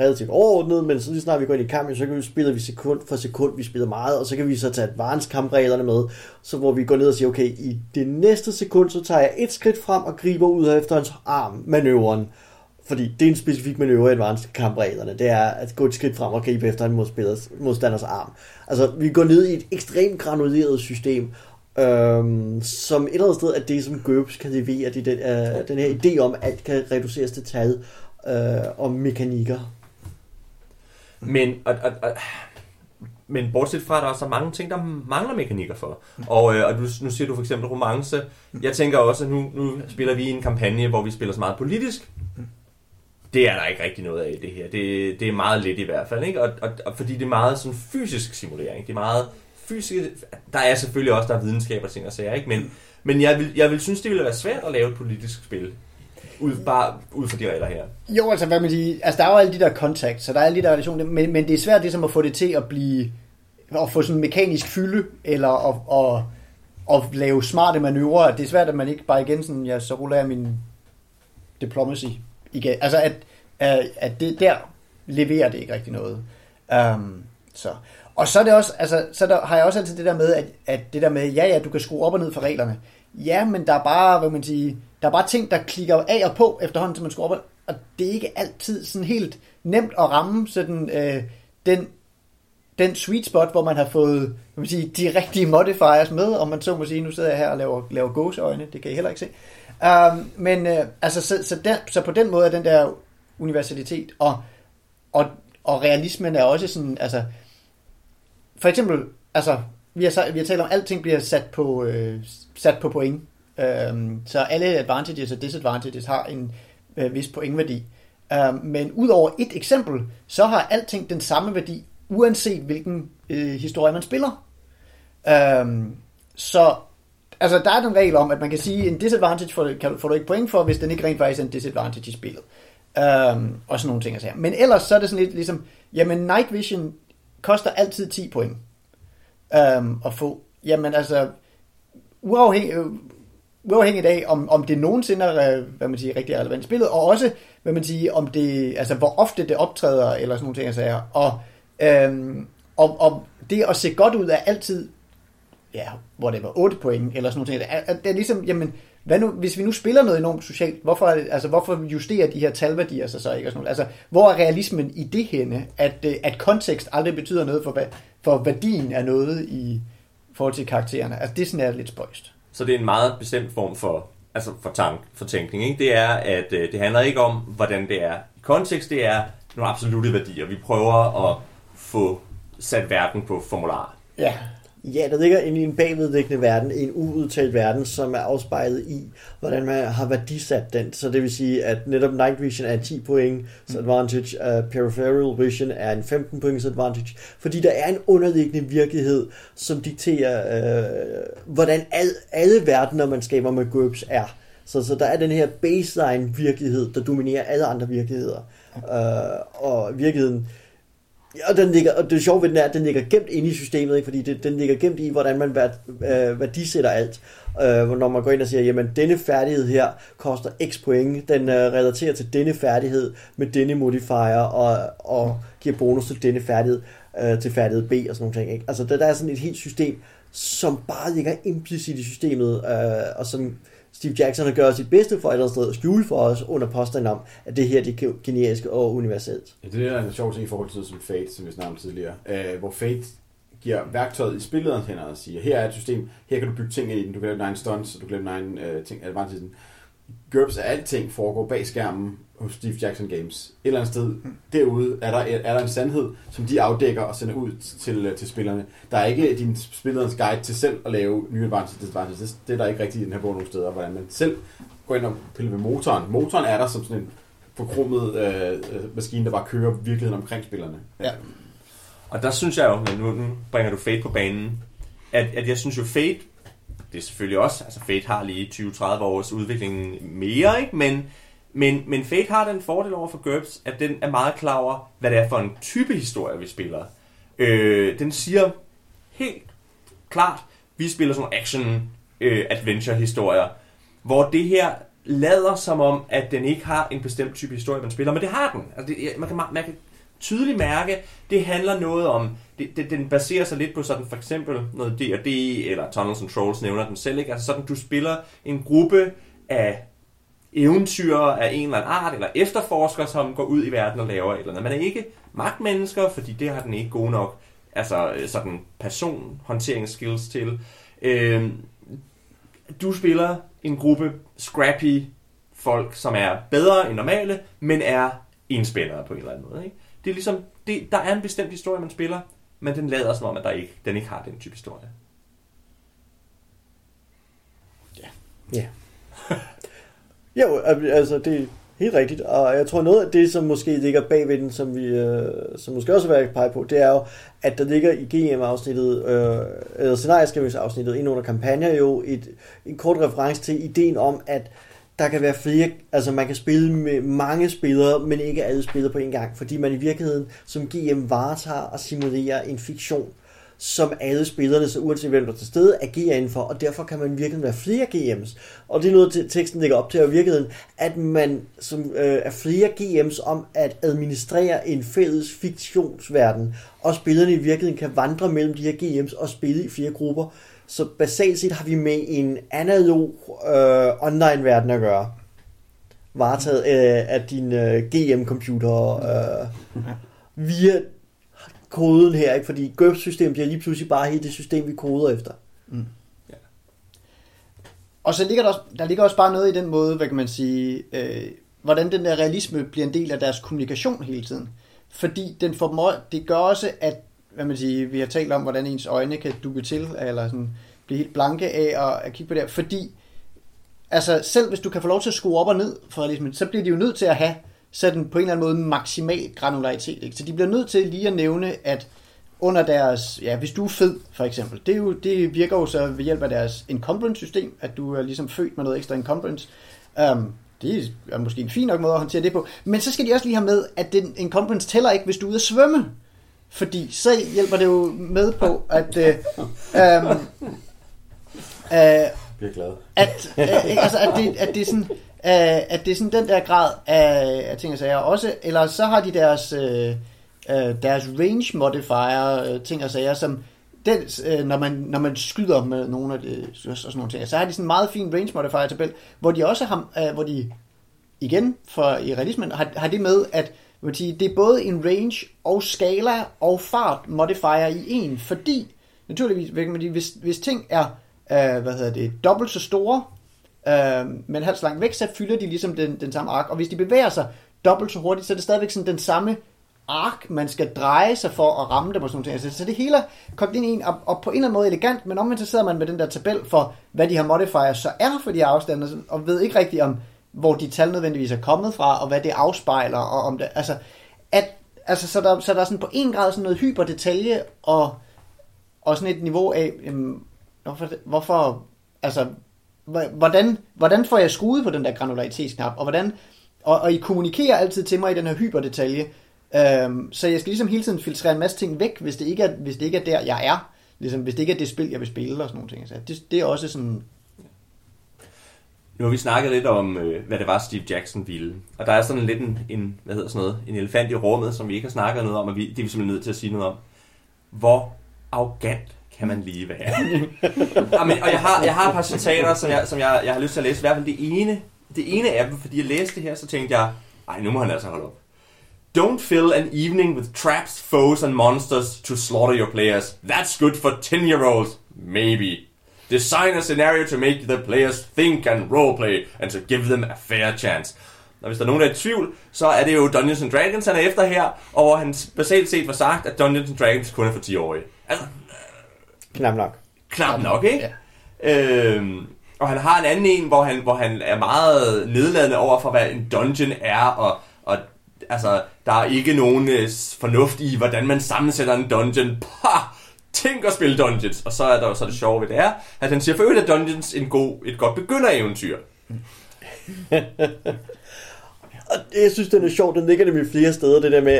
relativt overordnet, men så lige snart vi går ind i kampen, så kan vi spille sekund for sekund, vi spiller meget, og så kan vi så tage advanced kampreglerne med, så hvor vi går ned og siger, okay, i det næste sekund, så tager jeg et skridt frem og griber ud efter hans arm, manøvren, fordi det er en specifik manøvre i advanced kampreglerne, det er at gå et skridt frem og gribe efter en modstanders arm. Altså, vi går ned i et ekstremt granuleret system, som et eller andet sted er det, som GURPS kan levere, det er den her idé om, at alt kan reduceres til tal, og mekanikker. Men bortset fra, at der er så mange ting, der mangler mekanikker for. Og nu siger du for eksempel romance. Jeg tænker også, at nu spiller vi en kampagne, hvor vi spiller så meget politisk. Det er der ikke rigtig noget af i det her. Det er meget lidt i hvert fald, ikke? Og fordi det er meget sådan fysisk simulering. Det er meget fysisk. Der er selvfølgelig også, der er videnskab og ting og sager, ikke? Men jeg vil synes, det ville være svært at lave et politisk spil. Bare ud fra de regler her. Jo, altså hvad man siger, altså der er jo alle de der kontakter, så der er alle de der relationer, men det er svært ligesom at få det til at blive, at få sådan en mekanisk fylde, eller at lave smarte manøvrer. Det er svært, at man ikke bare igen sådan, så ruller jeg min diplomacy igen. Altså at det der leverer det ikke rigtig noget. Og så er det også, altså så der, har jeg også altid det der med, at det der med, ja du kan skrue op og ned for reglerne. Ja, men der er bare, hvad man siger, der er bare ting, der klikker af og på efterhånden, til man skal op, og det er ikke altid sådan helt nemt at ramme sådan, den sweet spot, hvor man har fået, hvad man siger, de rigtige modifiers med, og man så må sige, nu sidder jeg her og laver gåseøjne, det kan I heller ikke se. Så på den måde er den der universalitet, og realismen er også sådan, altså, for eksempel, altså, vi har talt om, at alting bliver sat på point. Så alle advantages og disadvantages har en vis pointværdi. Men ud over et eksempel, så har alting den samme værdi, uanset hvilken historie man spiller. Så altså, der er den regel om, at man kan sige, en disadvantage får du ikke point for, hvis den ikke rent faktisk er en disadvantage i spillet. Og sådan nogle ting. Men ellers så er det sådan lidt ligesom, jamen Night Vision koster altid 10 point at få. Jamen altså, uafhængigt af, om det nogensinde er, hvad man siger, rigtig relevant spillet, og også, hvad man siger, om det, altså, hvor ofte det optræder, eller sådan nogle ting, jeg siger. Og det at se godt ud er altid, ja, hvor det var 8 point, eller sådan nogle ting. Det er ligesom, jamen, hvad nu, hvis vi nu spiller noget enormt socialt, hvorfor justerer de her talværdier sig så ikke? Og sådan noget? Altså, hvor er realismen i det henne, at kontekst aldrig betyder noget for værdien af noget i forhold til karaktererne? Altså, det sådan er lidt spøjst. Så det er en meget bestemt form for tænkning, ikke? Det er, at det handler ikke om, hvordan det er i kontekst, det er nogle absolutte værdier. Vi prøver at få sat verden på formularet. Ja. Ja, der ligger inde i en bagvedliggende verden, en uudtalt verden, som er afspejlet i, hvordan man har værdisat den. Så det vil sige, at netop Night Vision er 10 point advantage, Peripheral Vision er en 15 points advantage, fordi der er en underliggende virkelighed, som dikterer, hvordan alle verdener, man skaber med GURPS, er. Så der er den her baseline virkelighed, der dominerer alle andre virkeligheder. Og virkeligheden... Og, og det sjove ved den er, at den ligger gemt inde i systemet, ikke? Fordi den ligger gemt i, hvordan man værdisætter alt. Når man går ind og siger, jamen denne færdighed her koster x point, den relaterer til denne færdighed med denne modifier, og giver bonus til denne færdighed, til færdighed B og sådan nogle ting. Ikke? Altså der er sådan et helt system, som bare ligger implicit i systemet, og som Steve Jackson har gjort sit bedste for et eller andet sted at skjule for os under påstanden om, at det her det er generiske og universelt. Ja, det er en sjov ting i forhold til som FATE, som vi snakkede om tidligere, hvor FATE giver værktøjet i spillerens hænder og siger, her er et system, her kan du bygge ting i den, du kan lave din egen stunts, og du kan lave din egen ting, advantage. GURPS er alting foregår bag skærmen hos Steve Jackson Games. Et eller andet sted derude er der en sandhed, som de afdækker og sender ud til spillerne. Der er ikke din spillerens guide til selv at lave nye advantage disadvantages. Det er der ikke rigtigt i den her bog nogle steder, hvordan man selv går ind og piller ved motoren. Motoren er der som sådan en forkrummet maskine, der bare kører virkeligheden omkring spillerne. Ja. Og der synes jeg jo, nu bringer du FATE på banen, at jeg synes jo FATE, det er selvfølgelig også, altså FATE har lige 20-30 års udvikling mere, ikke? Men FATE har den fordel over for GURPS, at den er meget klar over, hvad det er for en type historie, vi spiller. Den siger helt klart, vi spiller sådan nogle action-adventure-historier, hvor det her lader som om, at den ikke har en bestemt type historie, man spiller, men det har den. Altså, det, man kan tydeligt mærke, det handler noget om, den baserer sig lidt på sådan for eksempel noget D&D, eller Tunnels and Trolls nævner den selv, ikke? Altså sådan, du spiller en gruppe af eventyrere af en eller anden art, eller efterforskere, som går ud i verden og laver et eller andet. Man er ikke magtmennesker, fordi det har den ikke gode nok, altså sådan personhåndteringsskills til. Du spiller en gruppe scrappy folk, som er bedre end normale, men er enspillere på en eller anden måde. Ikke? Det er ligesom, der er en bestemt historie, man spiller, men den lader som om, at den ikke har den type historie. Ja. Yeah. Ja. Jo, altså det er helt rigtigt, og jeg tror noget af det, som måske ligger bagved den, som vi som måske også vil pege på, det er jo, at der ligger i GM-afsnittet, eller scenarieskrivingsafsnittet ind under kampagner jo en kort reference til ideen om, at der kan være flere, altså man kan spille med mange spillere, men ikke alle spillere på en gang, fordi man i virkeligheden som GM varetager og simulerer en fiktion, som alle spillerne, så uanset hvem der er til stede, agerer indenfor, og derfor kan man virkelig være flere GM's. Og det er noget, teksten ligger op til, og virkeligheden, at man som, er flere GM's om at administrere en fælles fiktionsverden, og spillerne i virkeligheden kan vandre mellem de her GM's og spille i flere grupper. Så basalt set har vi med en analog online-verden at gøre, varetaget af din GM-computer via koden her, ikke? Fordi GURPS-systemet bliver lige pludselig bare helt det system, vi koder efter. Mm. Ja. Og så ligger der ligger også bare noget i den måde, hvad kan man sige, hvordan den der realisme bliver en del af deres kommunikation hele tiden. Fordi det gør også, at hvad man siger, vi har talt om, hvordan ens øjne kan dukke til, eller sådan, blive helt blanke af at kigge på det her. Fordi altså, selv hvis du kan få lov til at skrue op og ned for realismen, så bliver de jo nødt til at have sådan på en eller anden måde maksimal granularitet. Ikke? Så de bliver nødt til lige at nævne, at under deres, ja, hvis du er fed for eksempel, det virker jo så ved hjælp af deres incompetence-system, at du er ligesom født med noget ekstra incompetence. Det er måske en fin nok måde at håndtere det på, men så skal de også lige have med, at den incompetence tæller ikke, hvis du er ude at svømme, fordi så hjælper det jo med på, at at det er sådan den der grad af ting og sager også, eller så har de deres range modifier ting og sager, som når man skyder med nogle af de, og sådan nogle ting, så har de sådan en meget fin range modifier tabel, hvor de også har, hvor de igen for i realismen har det med, at det er både en range og skala og fart modifier i en, fordi naturligvis hvis ting er dobbelt så store, men halvt så langt væk, så fylder de ligesom den samme ark, og hvis de bevæger sig dobbelt så hurtigt, så er det stadigvæk sådan den samme ark, man skal dreje sig for at ramme dem og sådan noget. Så det hele kogt ind i en, og på en eller anden måde elegant, men omvendt så sidder man med den der tabel for, hvad de her modifier så er for de afstande, og ved ikke rigtigt om, hvor de tal nødvendigvis er kommet fra, og hvad det afspejler, og om det, så der er sådan på en grad sådan noget hyperdetalje, og sådan et niveau af, hvordan får jeg skruet på den der granularitetsknap, og hvordan, og I kommunikerer altid til mig i den her hyperdetalje, så jeg skal ligesom hele tiden filtrere en masse ting væk, hvis det ikke er der, jeg er, ligesom, hvis det ikke er det spil, jeg vil spille, og sådan nogle ting. Så det er også sådan. Nu har vi snakket lidt om, hvad det var, Steve Jackson ville. Og der er sådan lidt en elefant i rummet, som vi ikke har snakket noget om, og det er vi simpelthen nødt til at sige noget om. Hvor arrogant kan man lige være? Jamen, og jeg har et par citater, som jeg har lyst til at læse. I hvert fald det ene af dem, fordi jeg læste det her, så tænkte jeg, ej, nu må han altså holde op. Don't fill an evening with traps, foes and monsters to slaughter your players. That's good for 10-year-olds, maybe. Design a scenario to make the players think and roleplay, and to give them a fair chance. Og hvis der er nogen, der er i tvivl, så er det jo Dungeons and Dragons, han er efter her, og hvor han basalt set var sagt, at Dungeons and Dragons kun er for 10-årige. Altså, knap nok, ikke? Ja. Og han har en anden en, hvor han er meget nedladende over for, hvad en dungeon er, og altså, der er ikke nogen fornuft i, hvordan man sammensætter en dungeon. Tænk at spille Dungeons, og så er der jo så det sjove ved det er, at han siger, for øvrigt er Dungeons et godt begyndereventyr. Og jeg synes, den er sjov, den ligger nemlig flere steder, det der med,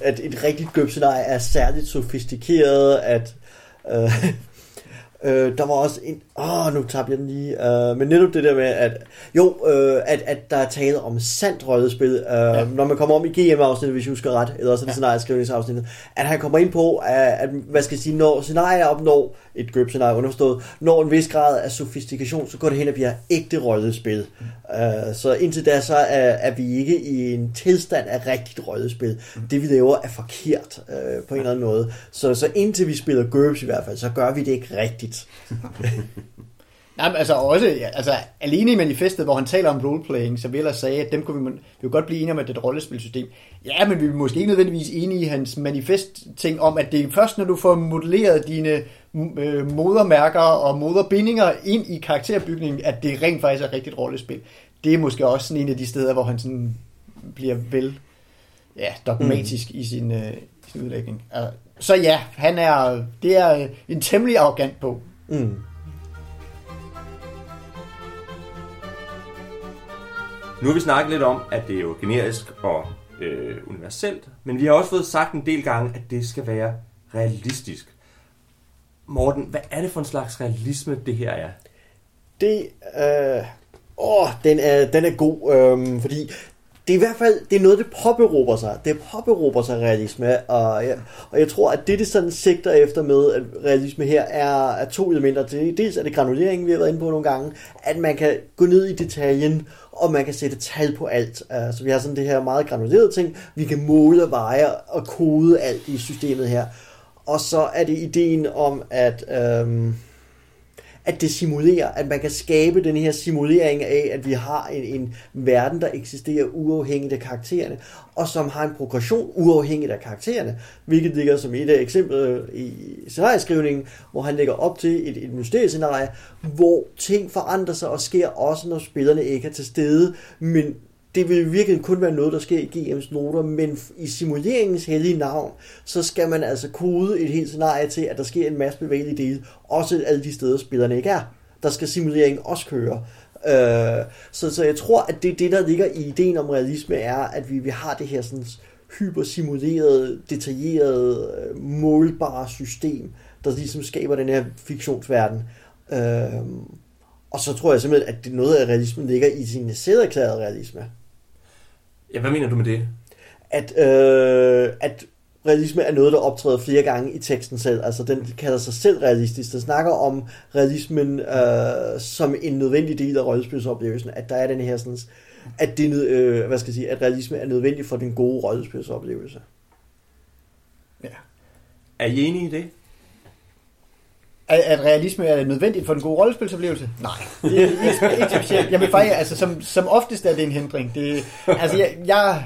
at et rigtigt GURPS-scenarie er særligt sofistikeret, at Der var også en... nu tabte jeg den lige. Men netop det der med, at... at der er tale om sandt rollespil. Når man kommer om i GM-afsnittet, hvis jeg husker ret, eller også i scenarieskrivningsafsnittet, at han kommer ind på, at hvad skal jeg sige, når scenarier opnår et GURPS-scenarie underforstået, når en vis grad af sofistikation, så går det hen og bliver ægte rollespil. Så indtil da, så er vi ikke i en tilstand af rigtigt rollespil. Det vi laver er forkert på en eller anden måde. Så indtil vi spiller GURPS i hvert fald, så gør vi det ikke rigtigt. Jamen, altså også alene i manifestet, hvor han taler om roleplaying, så vi ellers sagde, at dem kunne vi godt blive enige om, at det er et rollespilsystem. Ja, men vi er måske ikke nødvendigvis enige i hans manifest-ting om, at det er først, når du får modelleret dine modermærker og moderbindinger ind i karakterbygningen, at det rent faktisk er rigtigt rollespil. Det er måske også sådan en af de steder, hvor han sådan bliver dogmatisk i sin udlægning. Så ja, det er en temmelig arrogant bog. Mm. Nu har vi snakket lidt om, at det er jo generisk og universelt, men vi har også fået sagt en del gange, at det skal være realistisk. Morten, hvad er det for en slags realisme, det her er? Den er god, fordi... Det er i hvert fald, det er noget, det påberåber sig. Det påberåber sig realisme, og jeg tror, at det sådan sigter efter med, at realisme her er to elementer. Dels er det granuleringen, vi har været inde på nogle gange, at man kan gå ned i detaljen, og man kan sætte tal på alt. Så vi har sådan det her meget granulerede ting, vi kan måle og veje og kode alt i systemet her. Og så er det ideen om, at det simulerer, at man kan skabe den her simulering af, at vi har en verden, der eksisterer uafhængigt af karaktererne, og som har en progression uafhængigt af karaktererne, hvilket ligger som et af eksemplet i scenarieskrivningen, hvor han lægger op til et mysteriescenarie, hvor ting forandrer sig og sker også, når spillerne ikke er til stede, men det vil virkelig kun være noget, der sker i GM's noter, men i simuleringens hellige navn, så skal man altså kode et helt scenarie til, at der sker en masse bevægelige dele, også alle de steder, spillerne ikke er. Der skal simuleringen også køre. Så jeg tror, at det er det, der ligger i ideen om realisme, er, at vi har det her sådan hypersimulerede, detaljerede, målbare system, der ligesom skaber den her fiktionsverden. Og så tror jeg simpelthen, at det noget af realismen ligger i sin sæderklærede realisme. Ja, hvad mener du med det? At realisme er noget, der optræder flere gange i teksten selv. Altså, den kalder sig selv realistisk. Den snakker om realismen som en nødvendig del af rollespilsoplevelsen. At der er den her sådan, at realisme er nødvendig for den gode rollespilsoplevelse. Ja. Er I enige i det? At realisme er nødvendigt for den gode rollespilsoplevelse? Nej, det er ikke specielt. Jeg vil faktisk, som oftest er det en hindring. Jeg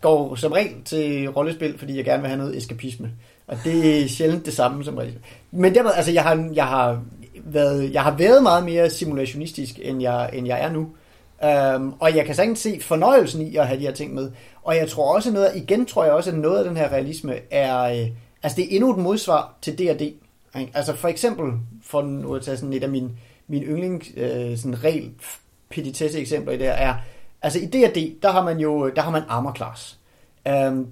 går som regel til rollespil, fordi jeg gerne vil have noget eskapisme. Og det er sjældent det samme som realisme. Men dermed, jeg har været meget mere simulationistisk, end jeg er nu. Og jeg kan sagtens se fornøjelsen i at have de her ting med. Og jeg tror også at noget af den her realisme er... Altså, det er endnu et modsvar til D&D. Altså, for eksempel, for nu at tage sådan et af min yndlingsregel, petitesse-eksempler i det her, er, altså i D&D, der har man armor class.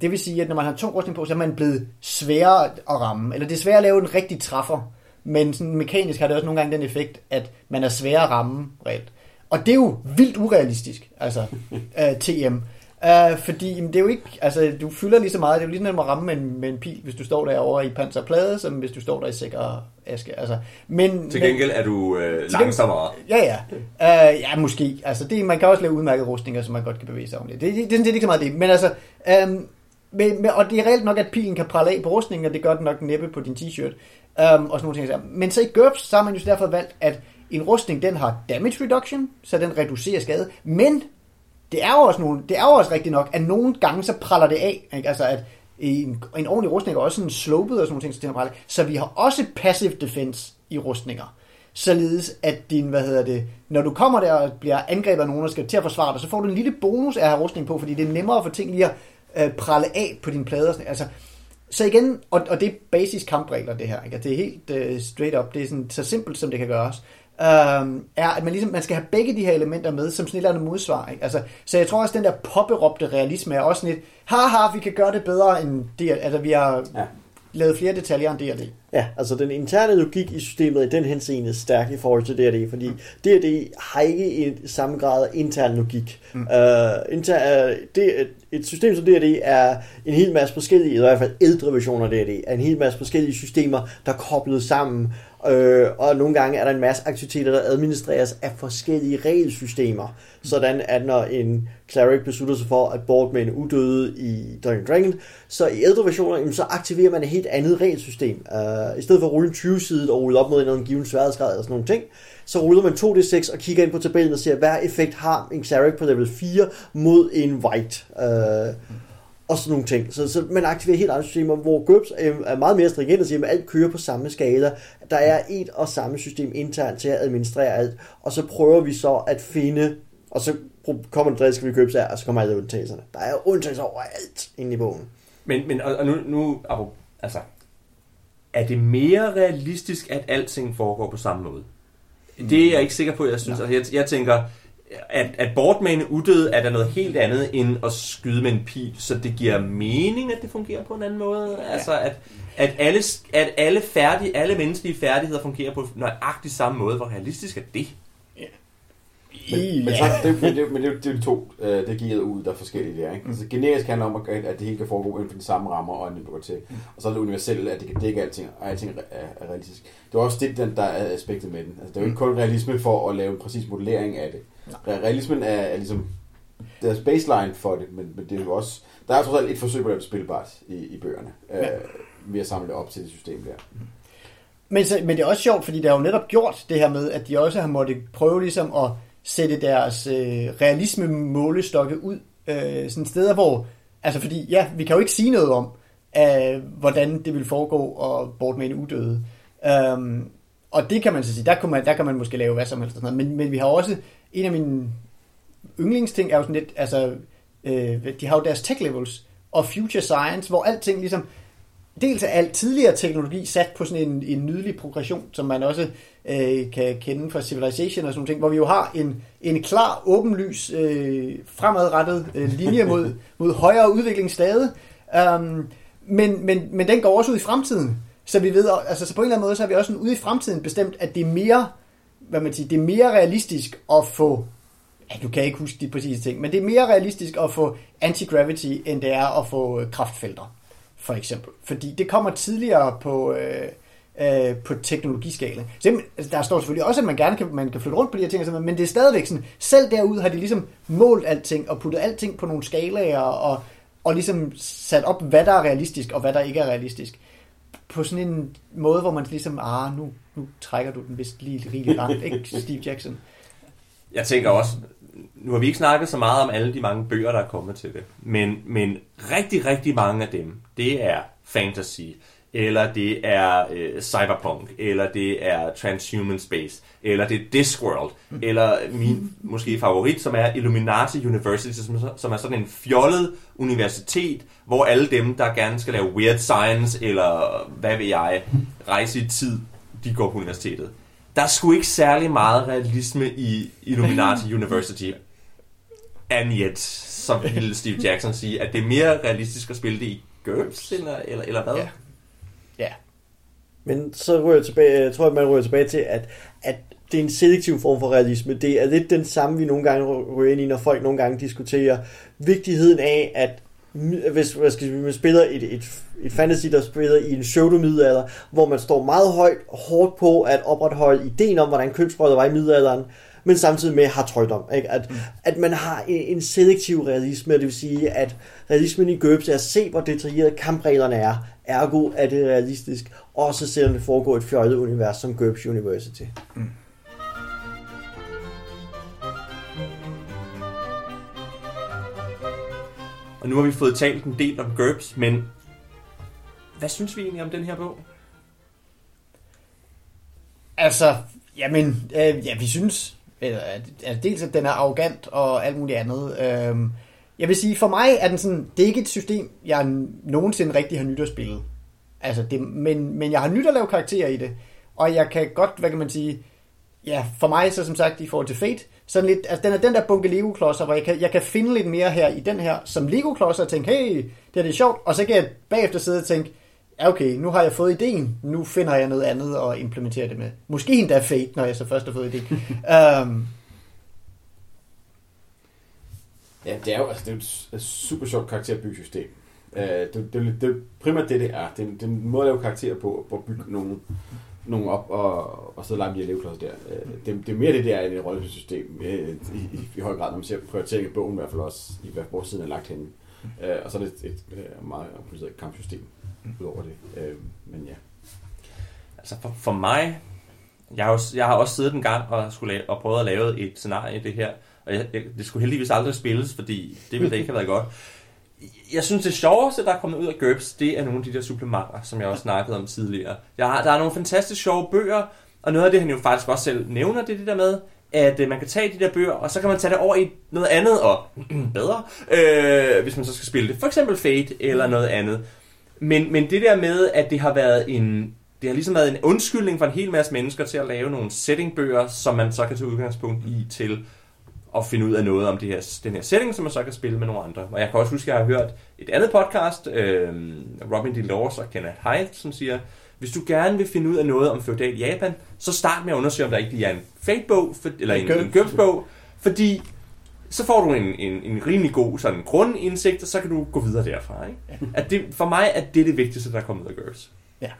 Det vil sige, at når man har tung rustning på, så er man blevet sværere at ramme. Eller det er sværere at lave en rigtig træffer, men sådan mekanisk har det også nogle gange den effekt, at man er sværere at ramme reelt. Og det er jo vildt urealistisk, altså TM. Fordi det er jo ikke, du fylder lige så meget, det er jo lige sådan, at man rammer med en pil, hvis du står derovre i panserplade, som hvis du står der i sikker aske. Til gengæld er du langsommere. Ja, måske. Man kan også lave udmærkede rustninger, som man godt kan bevæge sig om. Det er sådan set ikke så meget det. Men og det er reelt nok, at pilen kan prale af på rustningen, og det gør den nok næppe på din t-shirt. Og sådan nogle ting. Men så i GURPS, så har man jo derfor valgt, at en rustning, den har damage reduction, så den reducerer skade, men det er jo også rigtigt nok, at nogle gange så praller det af, ikke? Altså at en ordentlig rustning er også sådan slopet og sådan nogle ting, så vi har også passive defense i rustninger, således at din, når du kommer der og bliver angrebet af nogen, der skal til at forsvare dig, så får du en lille bonus af at have rustning på, fordi det er nemmere for ting lige at pralle af på dine plader. Altså, så igen, og det er basis kampregler det her, ikke? Det er helt straight up, det er sådan, så simpelt som det kan gøres. Er, at man skal have begge de her elementer med som sådan et eller andet modsvar, ikke? Så jeg tror også, den der påberåbte realisme er også sådan et, vi kan gøre det bedre end det, vi har lavet flere detaljer end D&D. Ja, altså den interne logik i systemet er i den henseende stærk i forhold til D&D, fordi D&D har ikke i samme grad intern logik. Et system som D&D er en hel masse forskellige, eller i hvert fald ældre versioner af D&D, er en hel masse forskellige systemer, der er koblet sammen, og nogle gange er der en masse aktiviteter, der administreres af forskellige regelsystemer, sådan at når en cleric beslutter sig for at board med en udøde i Dungeons & Dragons, så i ældre versioner, jamen, så aktiverer man et helt andet regelsystem. I stedet for at rulle en 20-side og rulle op mod en eller anden given sværhedsgrad eller sådan nogle ting, så ruller man 2d6 og kigger ind på tabellen og ser, hvad effekt har en cleric på level 4 mod en white. Og sådan nogle ting. Så man aktiverer helt andre systemer, hvor GURPS er meget mere stringent og siger, at alt kører på samme skala. Der er et og samme system internt til at administrere alt, og så prøver vi så at finde, og så kommer det, der skal vi GURPS af, og så kommer alle undtagelserne. Der er undtagelser overalt inde i bogen. Men nu altså, er det mere realistisk, at alting foregår på samme måde? Det er jeg ikke sikker på, jeg synes. Altså, jeg tænker, at bortmane uddøde er der noget helt andet end at skyde med en pil, så det giver mening, at det fungerer på en anden måde. Altså, alle menneskelige færdigheder fungerer på nøjagtig samme måde. Hvor realistisk er det? Men det er de to, der giver ud, der er forskellige der. Ikke? Altså, generisk handler om, at det hele kan foregå inden for de samme rammer og en bibliotek. Og så er det universelt, at det kan dække alting, og alting er realistisk. Det er også det, der er aspektet med den. Altså, det er jo ikke kun realisme for at lave en præcis modellering af det. Realismen er ligesom deres baseline for det, men det er jo også, der er trods alt et forsøg på at lave det spilbart i bøgerne, ved at samle det op til det system der. Men det er også sjovt, fordi det har jo netop gjort det her med, at de også har måttet prøve ligesom at sætte deres realisme-målestokke ud sådan steder, hvor, altså fordi, ja, vi kan jo ikke sige noget om, hvordan det vil foregå at bortmane udøde. Og det kan man så sige, der kan man måske lave hvad som helst, sådan noget. Men vi har også, en af mine yndlingsting er jo sådan lidt, altså, de har jo deres tech levels og future science, hvor alting ligesom, dels er alt tidligere teknologi sat på sådan en nydelig progression, som man også kan kende fra Civilization og sådan nogle ting, hvor vi jo har en klar, åbenlys, fremadrettet linje mod højere udvikling stadig. Men den går også ud i fremtiden. Så vi ved, altså så på en eller anden måde, så er vi også ude i fremtiden bestemt, at det er mere, hvad man siger, det er mere realistisk at få, ja, du kan ikke huske de præcise ting, men det er mere realistisk at få anti-gravity, end det er at få kraftfelter, for eksempel. Fordi det kommer tidligere på teknologiskalen. Altså, der står selvfølgelig også, at man kan flytte rundt på de her ting, men det er stadigvæk sådan, selv derude har de ligesom målt alting, og puttet alting på nogle skalaer, og ligesom sat op, hvad der er realistisk, og hvad der ikke er realistisk. På sådan en måde, hvor man ligesom, nu trækker du den vist lige rigtig langt, ikke, Steve Jackson? Jeg tænker også, nu har vi ikke snakket så meget om alle de mange bøger, der er kommet til det, men rigtig, rigtig mange af dem, det er fantasy, eller det er cyberpunk, eller det er transhuman space, eller det er Discworld, eller min måske favorit, som er Illuminati University, som er sådan en fjollet universitet, hvor alle dem, der gerne skal lave weird science, eller hvad ved jeg, rejse i tid, de går på universitetet. Der er sgu ikke særlig meget realisme i Illuminati University. And yet, som ville Steve Jackson sige, at det er mere realistisk at spille det i GURPS, eller hvad? Ja. Ja. Men så rører jeg tilbage, tror jeg, man rører tilbage til, at det er en selektiv form for realisme. Det er lidt den samme, vi nogle gange rører ind i, når folk nogle gange diskuterer vigtigheden af, at hvis man spiller et fantasy, der spiller i en pseudo-middelalder, hvor man står meget hårdt på at opretholde ideen om, hvordan kønsroller var i middelalderen, men samtidig med har trøjdom. At man har en selektiv realisme, det vil sige, at realismen i GURPS er at se, hvor detaljeret kampreglerne er. Ergo er det realistisk, også selvom det foregår i et fjollet univers som GURPS University. Mm. Og nu har vi fået talt en del om GURPS, men hvad synes vi egentlig om den her bog? Altså, vi synes, at dels at den er arrogant og alt muligt andet. Jeg vil sige, for mig er den sådan, det er ikke et system, jeg nogensinde rigtig har nyt at spille. Altså, men jeg har nyt at lave karakterer i det, og jeg kan godt, hvad kan man sige, ja, for mig så som sagt i forhold til Fate, sådan lidt, altså den er den der bunke Lego-klodser, hvor jeg kan finde lidt mere her i den her, som Lego-klodser og tænke, hey, det er sjovt, og så kan jeg bagefter sidde og tænke, ja okay, nu har jeg fået ideen, nu finder jeg noget andet og implementerer det med. Måske endda fate, når jeg så først har fået idéen. Ja, det er jo altså, det er et super sjovt karakterbygsystem. Det er primært det er. Det er en måde at lave karakterer på, hvor bygge nogen op og så lege med de her leveklodser der. Det er mere det der end et rollesystem i høj grad, når man ser prioriteringen i bogen, i hvert fald også i hvert vores siden er lagt henne. Og så er det et meget kompliceret kampsystem ud over det. Men ja. Altså for mig, jeg har også siddet en gang og prøvet at lave et scenarie i det her, og det skulle heldigvis aldrig spilles, fordi det ville da ikke have været godt. Jeg synes, det sjoveste, der er kommet ud af GURPS, det er nogle af de der supplementer, som jeg også snakkede om tidligere. Der er nogle fantastisk sjove bøger, og noget af det, han jo faktisk også selv nævner, det er det der med, at man kan tage de der bøger, og så kan man tage det over i noget andet og bedre, hvis man så skal spille det. For eksempel Fate eller noget andet. Men det der med, at det har været en undskyldning for en hel masse mennesker til at lave nogle settingbøger, som man så kan tage udgangspunkt i til og finde ud af noget om den her setting, som man så kan spille med nogle andre. Og jeg kan også huske, at jeg har hørt et andet podcast, Robin D. Laws og Kenneth Hyld, som siger, hvis du gerne vil finde ud af noget om feudal Japan, så start med at undersøge, om der ikke lige er en fate-bog, eller en GURPS-bog, fordi så får du en rimelig god sådan, grundindsigt, og så kan du gå videre derfra. Ikke? Ja. For mig er det vigtigste, der er kommet ud af GURPS. Ja,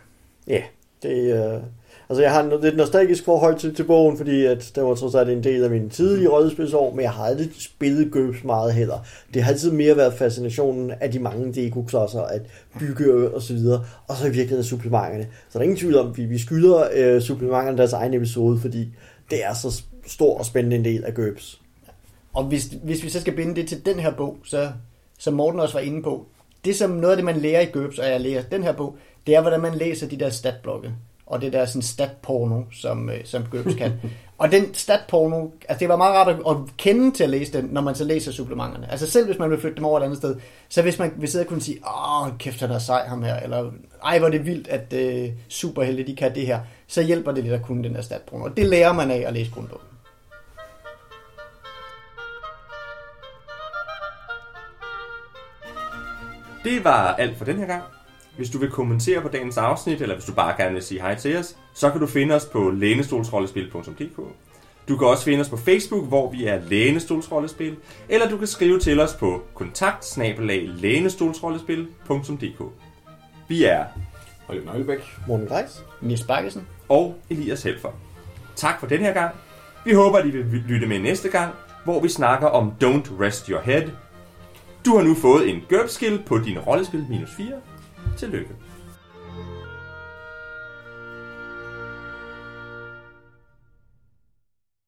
ja. Det altså jeg har lidt nostalgisk forhold til bogen, fordi at det var trods alt en del af mine tidlige rollespilsår, men jeg har aldrig spillet GURPS meget heller. Det har altid mere været fascinationen af de mange dekoklodser at bygge og så videre, og så i virkeligheden supplementerne. Så der er ingen tvivl om, at vi skylder supplementerne deres egen episode, fordi det er så stor og spændende en del af GURPS. Og hvis vi så skal binde det til den her bog, så som Morten også var inde på, det som noget af det, man lærer i GURPS, og jeg lærer den her bog, det er, hvordan man læser de der statblokke. Og det der sådan statporno, som GURPS kan. Og den statporno, altså det var meget rart at kende til at læse den, når man så læser supplementerne. Altså selv hvis man vil flytte dem over et andet sted, så hvis man vil sidde og kunne sige, åh, kæft, han er sej ham her, eller ej, hvor er det vildt, at superhelte, de kan det her, så hjælper det lidt at kunne den der statporno. Og det lærer man af at læse grundbogen. Det var alt for den her gang. Hvis du vil kommentere på dagens afsnit, eller hvis du bare gerne vil sige hej til os, så kan du finde os på lænestolsrollespil.dk. Du kan også finde os på Facebook, hvor vi er lænestolsrollespil, eller du kan skrive til os på kontakt@lænestolsrollespil.dk. Vi er Oliver Neylbæk, Morten Greis, Nils Bejzen og Elias Helfer. Tak for den her gang. Vi håber, at I vil lytte med næste gang, hvor vi snakker om Don't Rest Your Head. Du har nu fået en GURPS-skill på din rollespil -4. Tillykke.